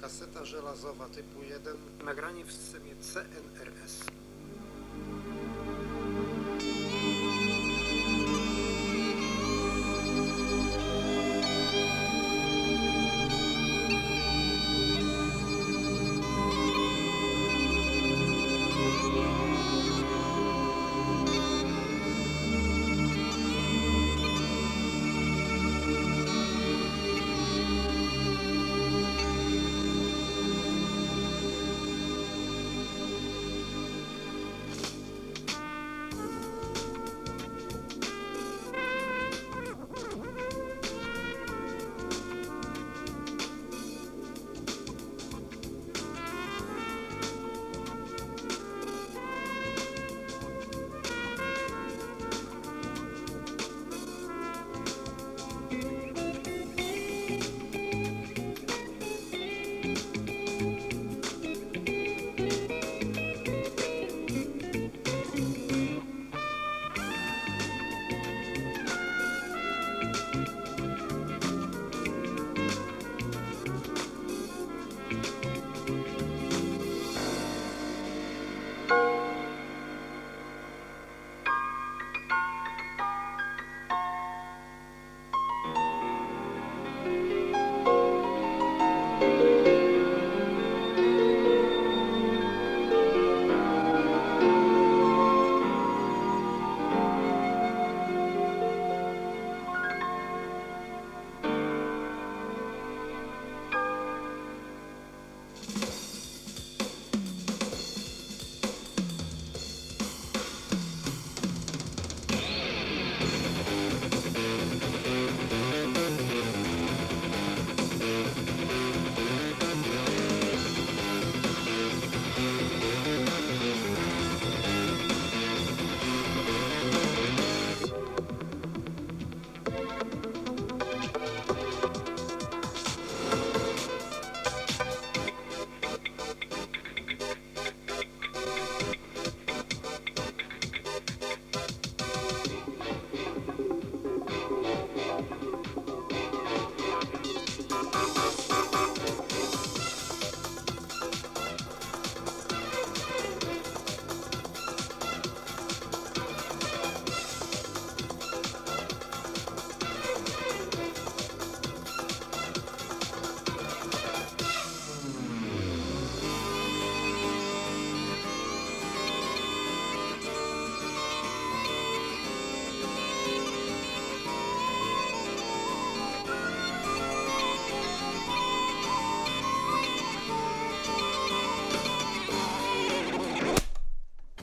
Kaseta żelazowa typu 1, nagranie w systemie CNRS.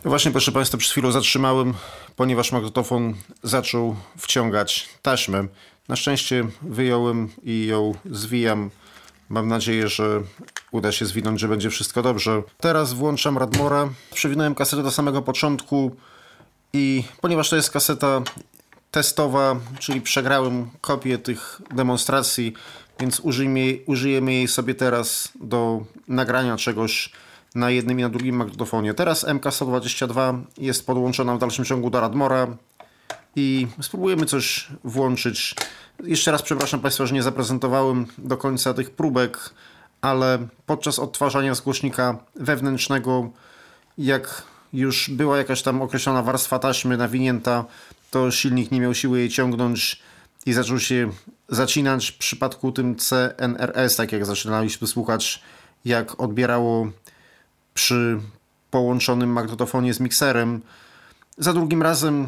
No właśnie, proszę Państwa, przez chwilę zatrzymałem, ponieważ magnetofon zaczął wciągać taśmę. Na szczęście wyjąłem i ją zwijam. Mam nadzieję, że uda się zwinąć, że będzie wszystko dobrze. Teraz włączam Radmora. Przewinąłem kasetę do samego początku i ponieważ to jest kaseta testowa, czyli przegrałem kopię tych demonstracji, więc użyjemy jej sobie teraz do nagrania czegoś na jednym i na drugim magnetofonie. Teraz MK122 jest podłączona w dalszym ciągu do Radmora i spróbujemy coś włączyć. Jeszcze raz przepraszam Państwa, że nie zaprezentowałem do końca tych próbek, ale podczas odtwarzania z głośnika wewnętrznego, jak już była jakaś tam określona warstwa taśmy nawinięta, to silnik nie miał siły jej ciągnąć i zaczął się zacinać. W przypadku tym CNRS, tak jak zaczynaliśmy słuchać, jak odbierało przy połączonym magnetofonie z mikserem. Za drugim razem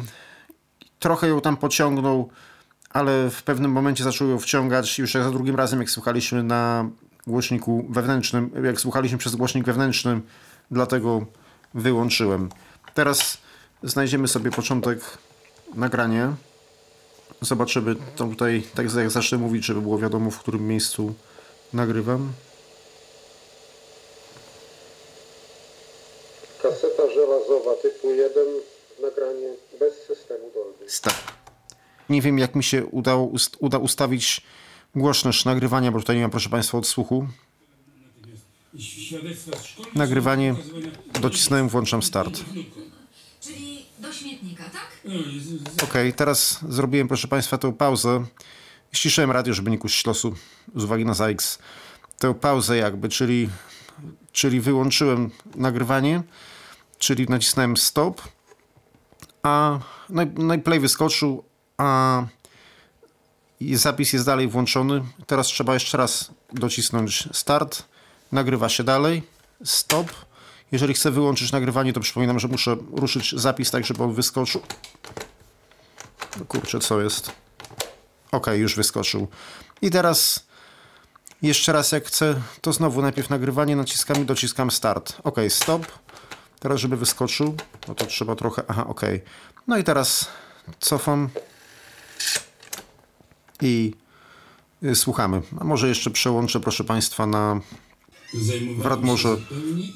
trochę ją tam pociągnął, ale w pewnym momencie zaczął ją wciągać już za drugim razem, jak słuchaliśmy na głośniku wewnętrznym, jak słuchaliśmy przez głośnik wewnętrzny, dlatego wyłączyłem. Teraz znajdziemy sobie początek nagrania. Zobaczymy to tutaj, tak jak zacznę mówić, żeby było wiadomo, w którym miejscu nagrywam. Kaseta żelazowa typu 1, nagranie bez systemu Dolby. Nie wiem, jak mi się uda ustawić głośność nagrywania, bo tutaj nie ma, proszę Państwa, odsłuchu. Nagrywanie docisnąłem, włączam start. Czyli do śmietnika, tak? Okej, teraz zrobiłem, proszę Państwa, tę pauzę. Ściszyłem radio, żeby nie kusić losu z uwagi na ZX. Tę pauzę jakby, czyli wyłączyłem nagrywanie, czyli nacisnąłem stop, a play wyskoczył, a zapis jest dalej włączony. Teraz trzeba jeszcze raz docisnąć start, nagrywa się dalej, stop. Jeżeli chcę wyłączyć nagrywanie, to przypominam, że muszę ruszyć zapis tak, żeby on wyskoczył. Kurczę, co jest? Ok, już wyskoczył. I teraz jeszcze raz, jak chcę, to znowu najpierw nagrywanie, naciskam i dociskam start. Ok, stop. Teraz, żeby wyskoczył, no to trzeba trochę... Aha, ok. No i teraz cofam i słuchamy. A może jeszcze przełączę, proszę Państwa, na... w Radmorze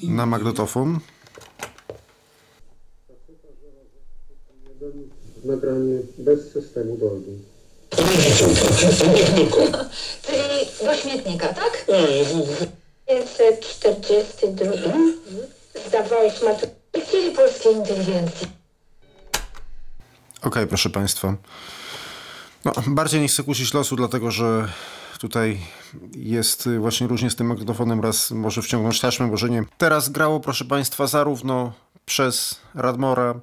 na magnetofon. Nagranie bez systemu Dolby. Czyli do śmietnika, tak? 542. Zdawałeś maturę polskiej inteligencji. Okej, proszę Państwa. No, bardziej nie chcę kusić losu, dlatego że tutaj jest właśnie różnie z tym magnetofonem. Raz może wciągnąć taśmę, może nie. Teraz grało, proszę Państwa, zarówno przez Radmora,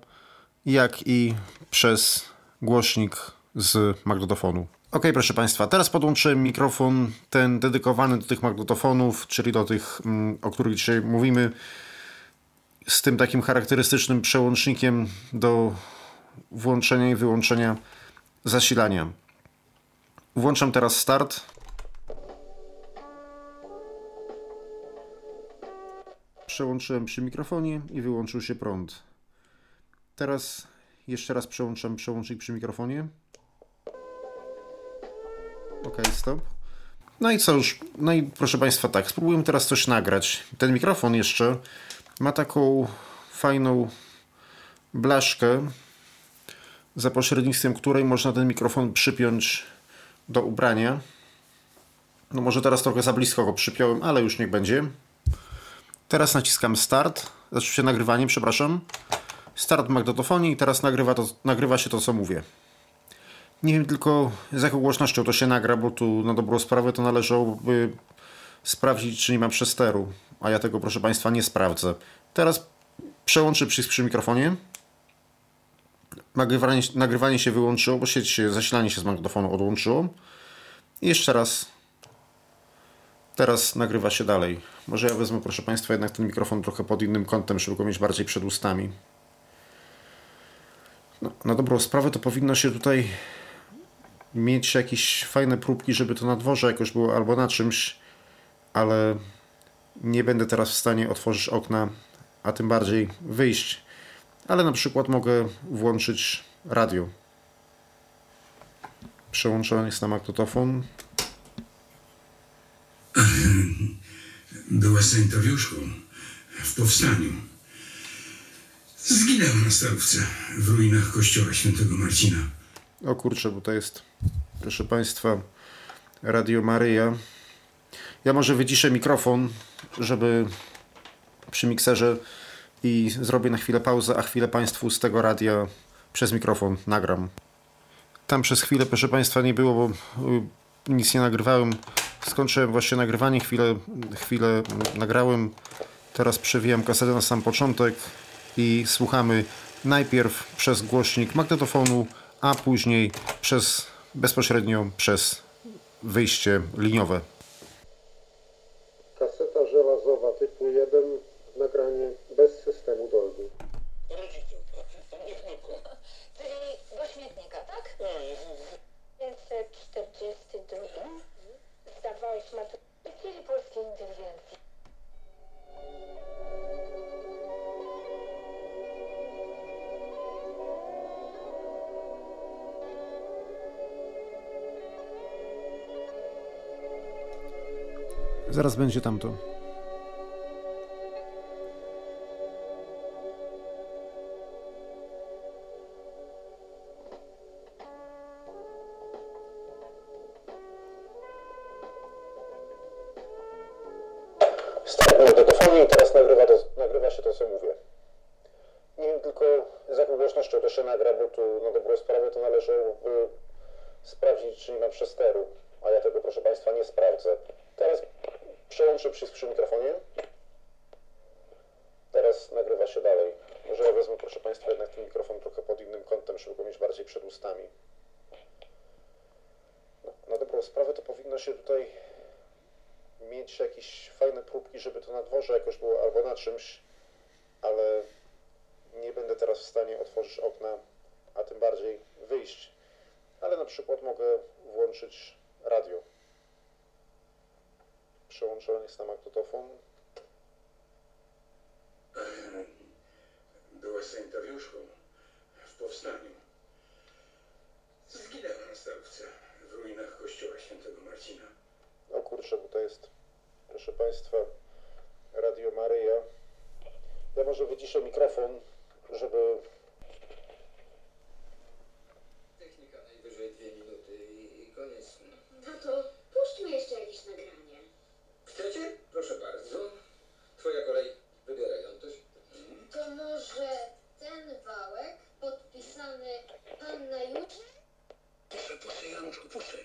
jak i przez głośnik z magnetofonu. Ok, proszę Państwa, teraz podłączyłem mikrofon ten dedykowany do tych magnetofonów, czyli do tych, o których dzisiaj mówimy, z tym takim charakterystycznym przełącznikiem do włączenia i wyłączenia zasilania. Włączam teraz start. Przełączyłem przy mikrofonie i wyłączył się prąd. Teraz jeszcze raz przełączam przełącznik przy mikrofonie. Ok, stop. No i co już? No i proszę Państwa, tak, spróbujemy teraz coś nagrać. Ten mikrofon jeszcze ma taką fajną blaszkę, za pośrednictwem której można ten mikrofon przypiąć do ubrania. No może teraz trochę za blisko go przypiąłem, ale już niech będzie. Teraz naciskam start. Zaczął się nagrywanie, przepraszam. Start w magnetofonie i teraz nagrywa się to, co mówię. Nie wiem tylko, z jaką głośnością to się nagra, bo tu na dobrą sprawę to należałoby sprawdzić, czy nie ma przesteru. A ja tego, proszę Państwa, nie sprawdzę. Teraz przełączę przycisk przy mikrofonie. Nagrywanie się wyłączyło, bo zasilanie się z magnetofonu odłączyło. I jeszcze raz. Teraz nagrywa się dalej. Może ja wezmę, proszę Państwa, jednak ten mikrofon trochę pod innym kątem, żeby go mieć bardziej przed ustami. No, na dobrą sprawę to powinno się tutaj mieć jakieś fajne próbki, żeby to na dworze jakoś było albo na czymś, ale nie będę teraz w stanie otworzyć okna, a tym bardziej wyjść ale na przykład mogę włączyć radio. Przełączony jest na magnetofon. Była sanitariuszką w powstaniu. Zginęła na Starówce w ruinach kościoła świętego Marcina. O kurczę, bo to jest, proszę Państwa, Radio Maryja. Ja może wyciszę mikrofon, żeby przy mikserze i zrobię na chwilę pauzę, a chwilę Państwu z tego radia przez mikrofon nagram. Tam przez chwilę, proszę Państwa, nie było, bo nic nie nagrywałem. Skończyłem właśnie nagrywanie, chwilę nagrałem. Teraz przewijam kasetę na sam początek i słuchamy najpierw przez głośnik magnetofonu, a później bezpośrednio przez wyjście liniowe. Kaseta żelazowa typu 1, nagranie bez systemu Dolby. Rodziców, to nie wnikło. Czyli do śmietnika, tak? No, jest. 542. Zdawałeś maturę w chwili polskiej inteligencji. Zaraz będzie tamto. Stałem na dyktafonie i teraz nagrywa się to, co mówię. Nie wiem tylko, z jaką głośnością to się nagra, bo tu na dobrą sprawę to należałoby sprawdzić, czy nie mam przesteru, a ja tego, proszę Państwa, nie sprawdzę. Teraz przełączę przycisk przy mikrofonie. Teraz nagrywa się dalej. Może ja wezmę, proszę Państwa, jednak ten mikrofon trochę pod innym kątem, żeby go mieć bardziej przed ustami. No, na dobrą sprawę to powinno się tutaj mieć jakieś fajne próbki, żeby to na dworze jakoś było albo na czymś, ale nie będę teraz w stanie otworzyć okna, a tym bardziej wyjść. Ale na przykład mogę włączyć radio. Przełączony jest na magnetofon. Była sanitariuszką w powstaniu. Zginęła na Starówce w ruinach kościoła świętego Marcina. O kurczę, bo to jest, proszę Państwa, Radio Maryja. Ja może wyciszę mikrofon, żeby... Technika najwyżej 2 minuty i koniec. No to puśćmy jeszcze jakieś nagranie. Chcecie? Proszę bardzo. Twoja kolej, wybieraj Antoś. To może ten wałek podpisany Panna Jutrze? Puszczę, Januszku, puszczę.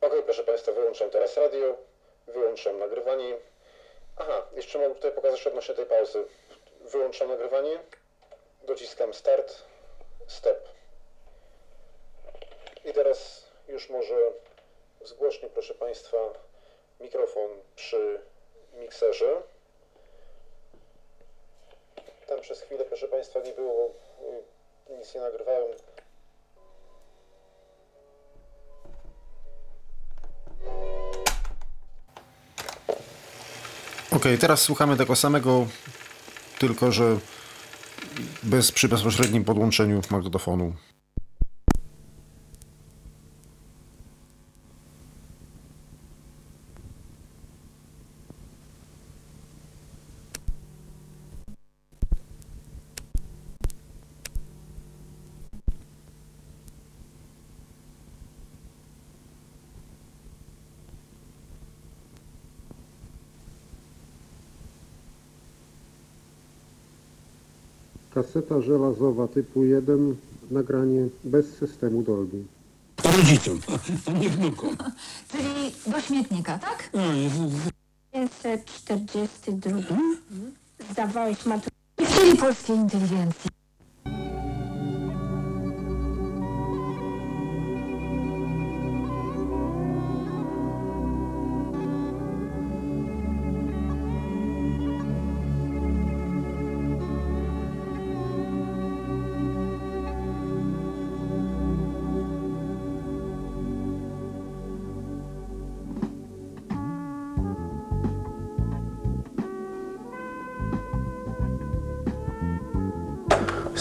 Okej, proszę Państwa, wyłączam teraz radio, wyłączam nagrywanie. Aha, jeszcze mogę tutaj pokazać odnośnie tej pauzy. Wyłączam nagrywanie, dociskam start, stop. I teraz już może zgłośnię, proszę Państwa, mikrofon przy mikserze. Tam przez chwilę, proszę Państwa, nie było, nic nie nagrywałem. Okej, teraz słuchamy tego samego, tylko że przy bezpośrednim podłączeniu magnetofonu. Kaseta żelazowa typu 1, nagranie bez systemu Dolby. Rodzicom, a nie wnukom. Czyli do śmietnika, tak? No, jest. 542. Zdawałeś maturę w chwili polskiej inteligencji.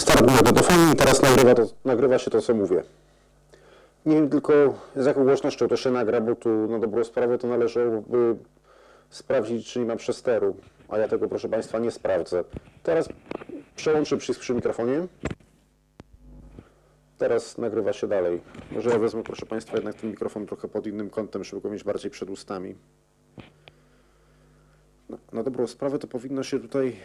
z targu na dodofonię i teraz nagrywa się to, co mówię. Nie wiem tylko z jaką głośnością to się nagra, bo tu na dobrą sprawę to należałoby sprawdzić, czy nie ma przesteru, a ja tego, proszę Państwa, nie sprawdzę. Teraz przełączę przycisk przy mikrofonie. Teraz nagrywa się dalej. Może ja wezmę, proszę Państwa, jednak ten mikrofon trochę pod innym kątem, żeby go mieć bardziej przed ustami. No, na dobrą sprawę to powinno się tutaj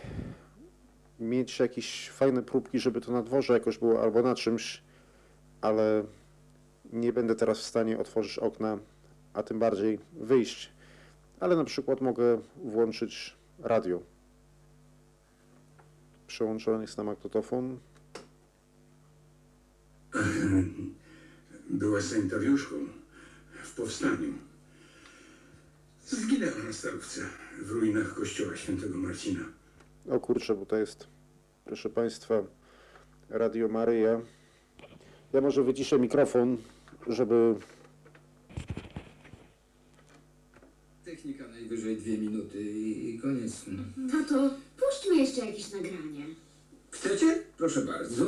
mieć jakieś fajne próbki, żeby to na dworze jakoś było albo na czymś, ale nie będę teraz w stanie otworzyć okna, a tym bardziej wyjść. Ale na przykład mogę włączyć radio. Przełączony jest na magnetofon. Była sanitariuszką w powstaniu. Zginęła na Starówce w ruinach kościoła świętego Marcina. O kurczę, bo to jest, proszę Państwa, Radio Maryja. Ja może wyciszę mikrofon, żeby... Technika najwyżej 2 minuty i koniec. Tato, puśćmy jeszcze jakieś nagranie. Chcecie? Proszę bardzo.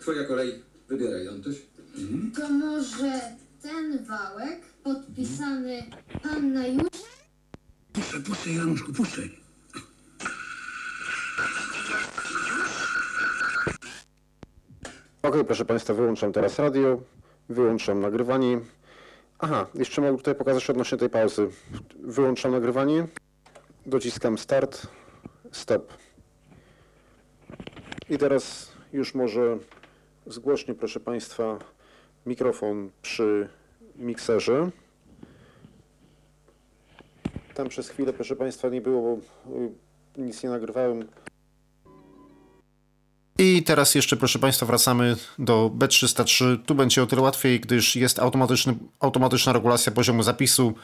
Twoja kolej, wybieraj ją też. Mhm. To może ten wałek podpisany Panna Józef? Puszczaj, puszczaj, Januszku, puszczaj. Ok, proszę Państwa, wyłączam teraz radio, wyłączam nagrywanie. Aha, jeszcze mogę tutaj pokazać odnośnie tej pauzy. Wyłączam nagrywanie, dociskam start, stop. I teraz już może zgłośnię, proszę Państwa, mikrofon przy mikserze. Tam przez chwilę, proszę Państwa, nie było, bo nic nie nagrywałem. I teraz jeszcze, proszę Państwa, wracamy do B303. Tu będzie o tyle łatwiej, gdyż jest automatyczna regulacja poziomu zapisu.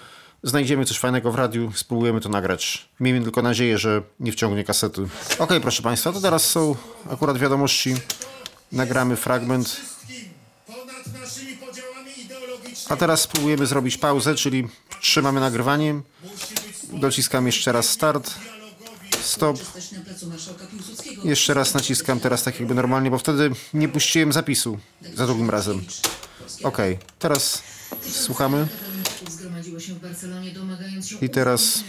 Znajdziemy coś fajnego w radiu, spróbujemy to nagrać. Miejmy tylko nadzieję, że nie wciągnie kasety. Ok, proszę Państwa, to teraz są akurat wiadomości. Nagramy fragment. A teraz spróbujemy zrobić pauzę, czyli trzymamy nagrywanie. Dociskam jeszcze raz start. Stop. Jeszcze raz naciskam teraz tak jakby normalnie, bo wtedy nie puściłem zapisu za drugim razem. Ok, teraz słuchamy. I teraz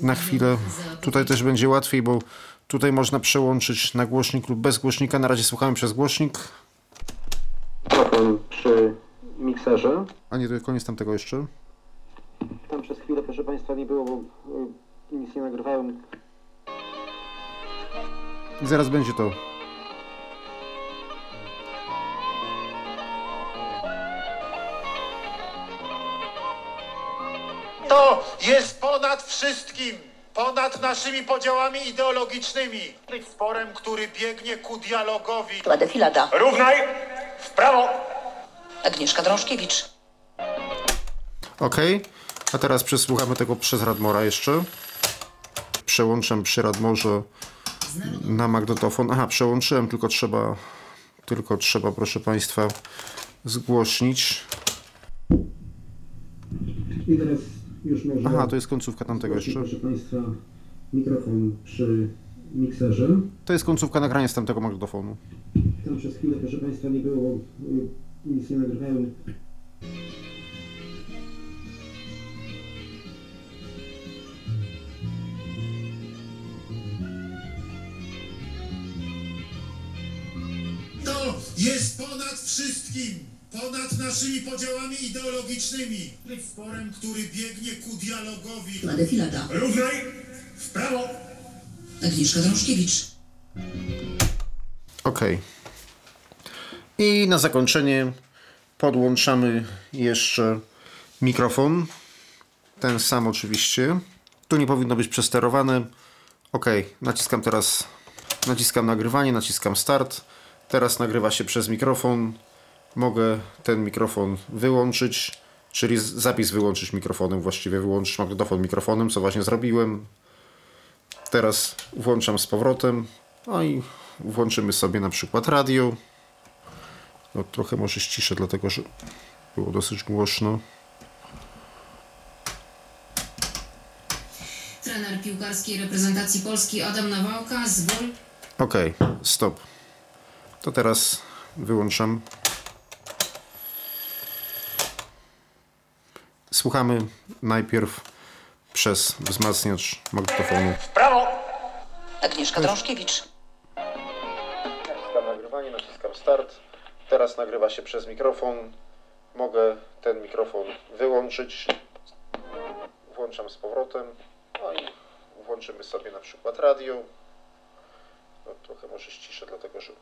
na chwilę tutaj też będzie łatwiej, bo tutaj można przełączyć na głośnik lub bez głośnika. Na razie słuchamy przez głośnik. Przy mikserze. A nie, to koniec tamtego jeszcze. Tam przez chwilę, proszę Państwa, nie było, bo nic nie nagrywałem. I zaraz będzie to. To jest ponad wszystkim, ponad naszymi podziałami ideologicznymi. Sporem, który biegnie ku dialogowi. Filada. Równaj w prawo. Agnieszka Drążkiewicz. Okej, a teraz przesłuchamy tego przez Radmora jeszcze. Przełączam przy Radmorze na magnetofon. Aha, przełączyłem, tylko trzeba, proszę Państwa, zgłośnić. I teraz już można... Aha, to jest końcówka tamtego jeszcze. Proszę Państwa, mikrofon przy mikserze. To jest końcówka nagrania z tamtego magnetofonu. Tam przez chwilę, proszę Państwa, nie było, nic nie nagrywałem. Jest ponad wszystkim, ponad naszymi podziałami ideologicznymi. Sporem, który biegnie ku dialogowi. Filada. Równaj w prawo. Agnieszka Drążkiewicz. Okej. I na zakończenie podłączamy jeszcze mikrofon. Ten sam oczywiście. Tu nie powinno być przesterowane. Okej, naciskam teraz, naciskam nagrywanie, naciskam start. Teraz nagrywa się przez mikrofon. Mogę ten mikrofon wyłączyć, czyli zapis wyłączyć mikrofonem, właściwie wyłączyć magnetofon mikrofonem, co właśnie zrobiłem. Teraz włączam z powrotem. No i włączymy sobie na przykład radio. No, trochę może ściszę, dlatego że było dosyć głośno. Trener piłkarskiej reprezentacji Polski Adam Nawałka z... Okej, stop. To teraz wyłączam. Słuchamy najpierw przez wzmacniacz magnetofonu. W prawo! Agnieszka Drążkiewicz. Naciskam nagrywanie, naciskam start. Teraz nagrywa się przez mikrofon. Mogę ten mikrofon wyłączyć. Włączam z powrotem. No i włączymy sobie na przykład radio. No, trochę może ściszę, dlatego że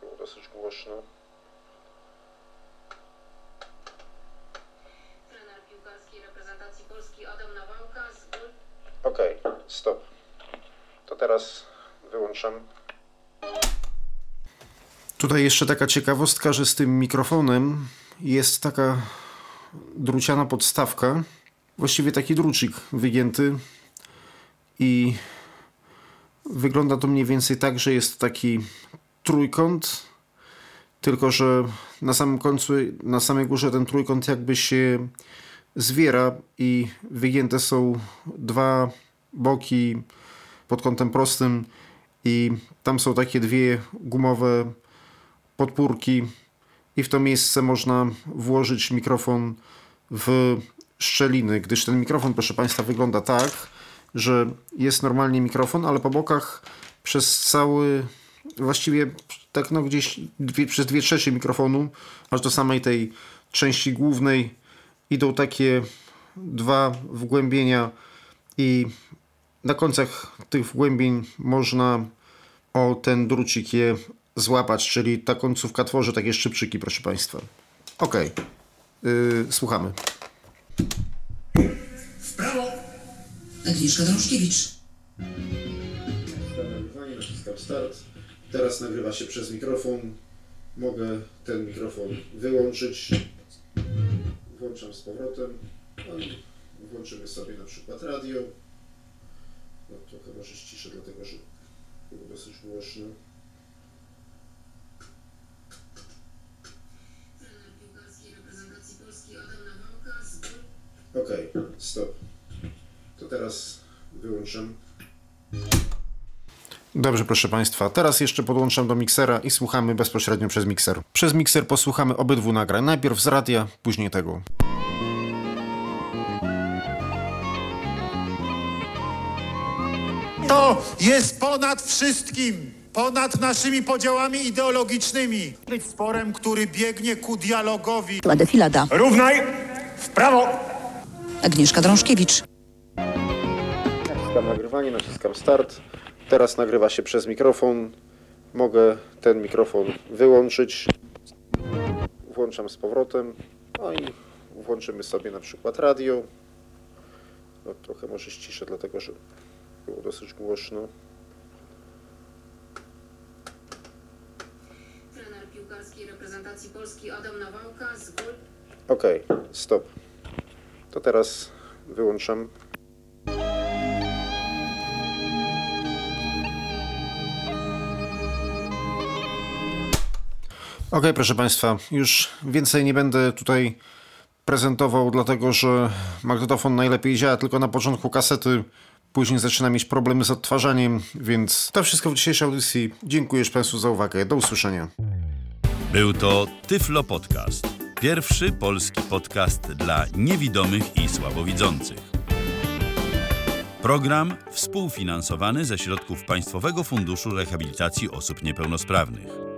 było dosyć głośno. Okej, stop. To teraz wyłączam. Tutaj jeszcze taka ciekawostka, że z tym mikrofonem jest taka druciana podstawka. Właściwie taki drucik wygięty. I wygląda to mniej więcej tak, że jest taki trójkąt. Tylko że na samym końcu, na samej górze ten trójkąt jakby się zwiera i wygięte są dwa boki pod kątem prostym i tam są takie dwie gumowe podpórki i w to miejsce można włożyć mikrofon w szczeliny, gdyż ten mikrofon, proszę Państwa, wygląda tak, że jest normalnie mikrofon, ale po bokach przez cały, właściwie tak no gdzieś przez 2/3 mikrofonu, aż do samej tej części głównej idą takie dwa wgłębienia i na końcach tych wgłębień można o ten drucik je złapać, czyli ta końcówka tworzy takie szczypczyki, proszę Państwa. Okej, słuchamy. W prawo! Agnieszka Drążkiewicz. Nagrywanie, naciskam start. Teraz nagrywa się przez mikrofon. Mogę ten mikrofon wyłączyć. Włączam z powrotem, włączymy sobie na przykład radio. No, trochę może ściszę, dlatego że było dosyć głośno. Okej, stop. To teraz wyłączam. Dobrze, proszę Państwa, teraz jeszcze podłączam do miksera i słuchamy bezpośrednio przez mikser. Przez mikser posłuchamy obydwu nagrań, najpierw z radia, później tego. To jest ponad wszystkim, ponad naszymi podziałami ideologicznymi. Sporem, który biegnie ku dialogowi. Defilada. Równaj, w prawo. Agnieszka Drążkiewicz. Naciskam nagrywanie, naciskam start. Teraz nagrywa się przez mikrofon. Mogę ten mikrofon wyłączyć. Włączam z powrotem. No i włączymy sobie na przykład radio. No, trochę może ściszę, dlatego że było dosyć głośno. Trener piłkarskiej reprezentacji Polski Adam Nawałka z gol... Okej, stop. To teraz wyłączam. Okej, proszę Państwa, już więcej nie będę tutaj prezentował, dlatego że magnetofon najlepiej działa tylko na początku kasety, później zaczyna mieć problemy z odtwarzaniem, więc to wszystko w dzisiejszej audycji. Dziękuję Państwu za uwagę, do usłyszenia. Był to Tyflo Podcast, pierwszy polski podcast dla niewidomych i słabowidzących. Program współfinansowany ze środków Państwowego Funduszu Rehabilitacji Osób Niepełnosprawnych.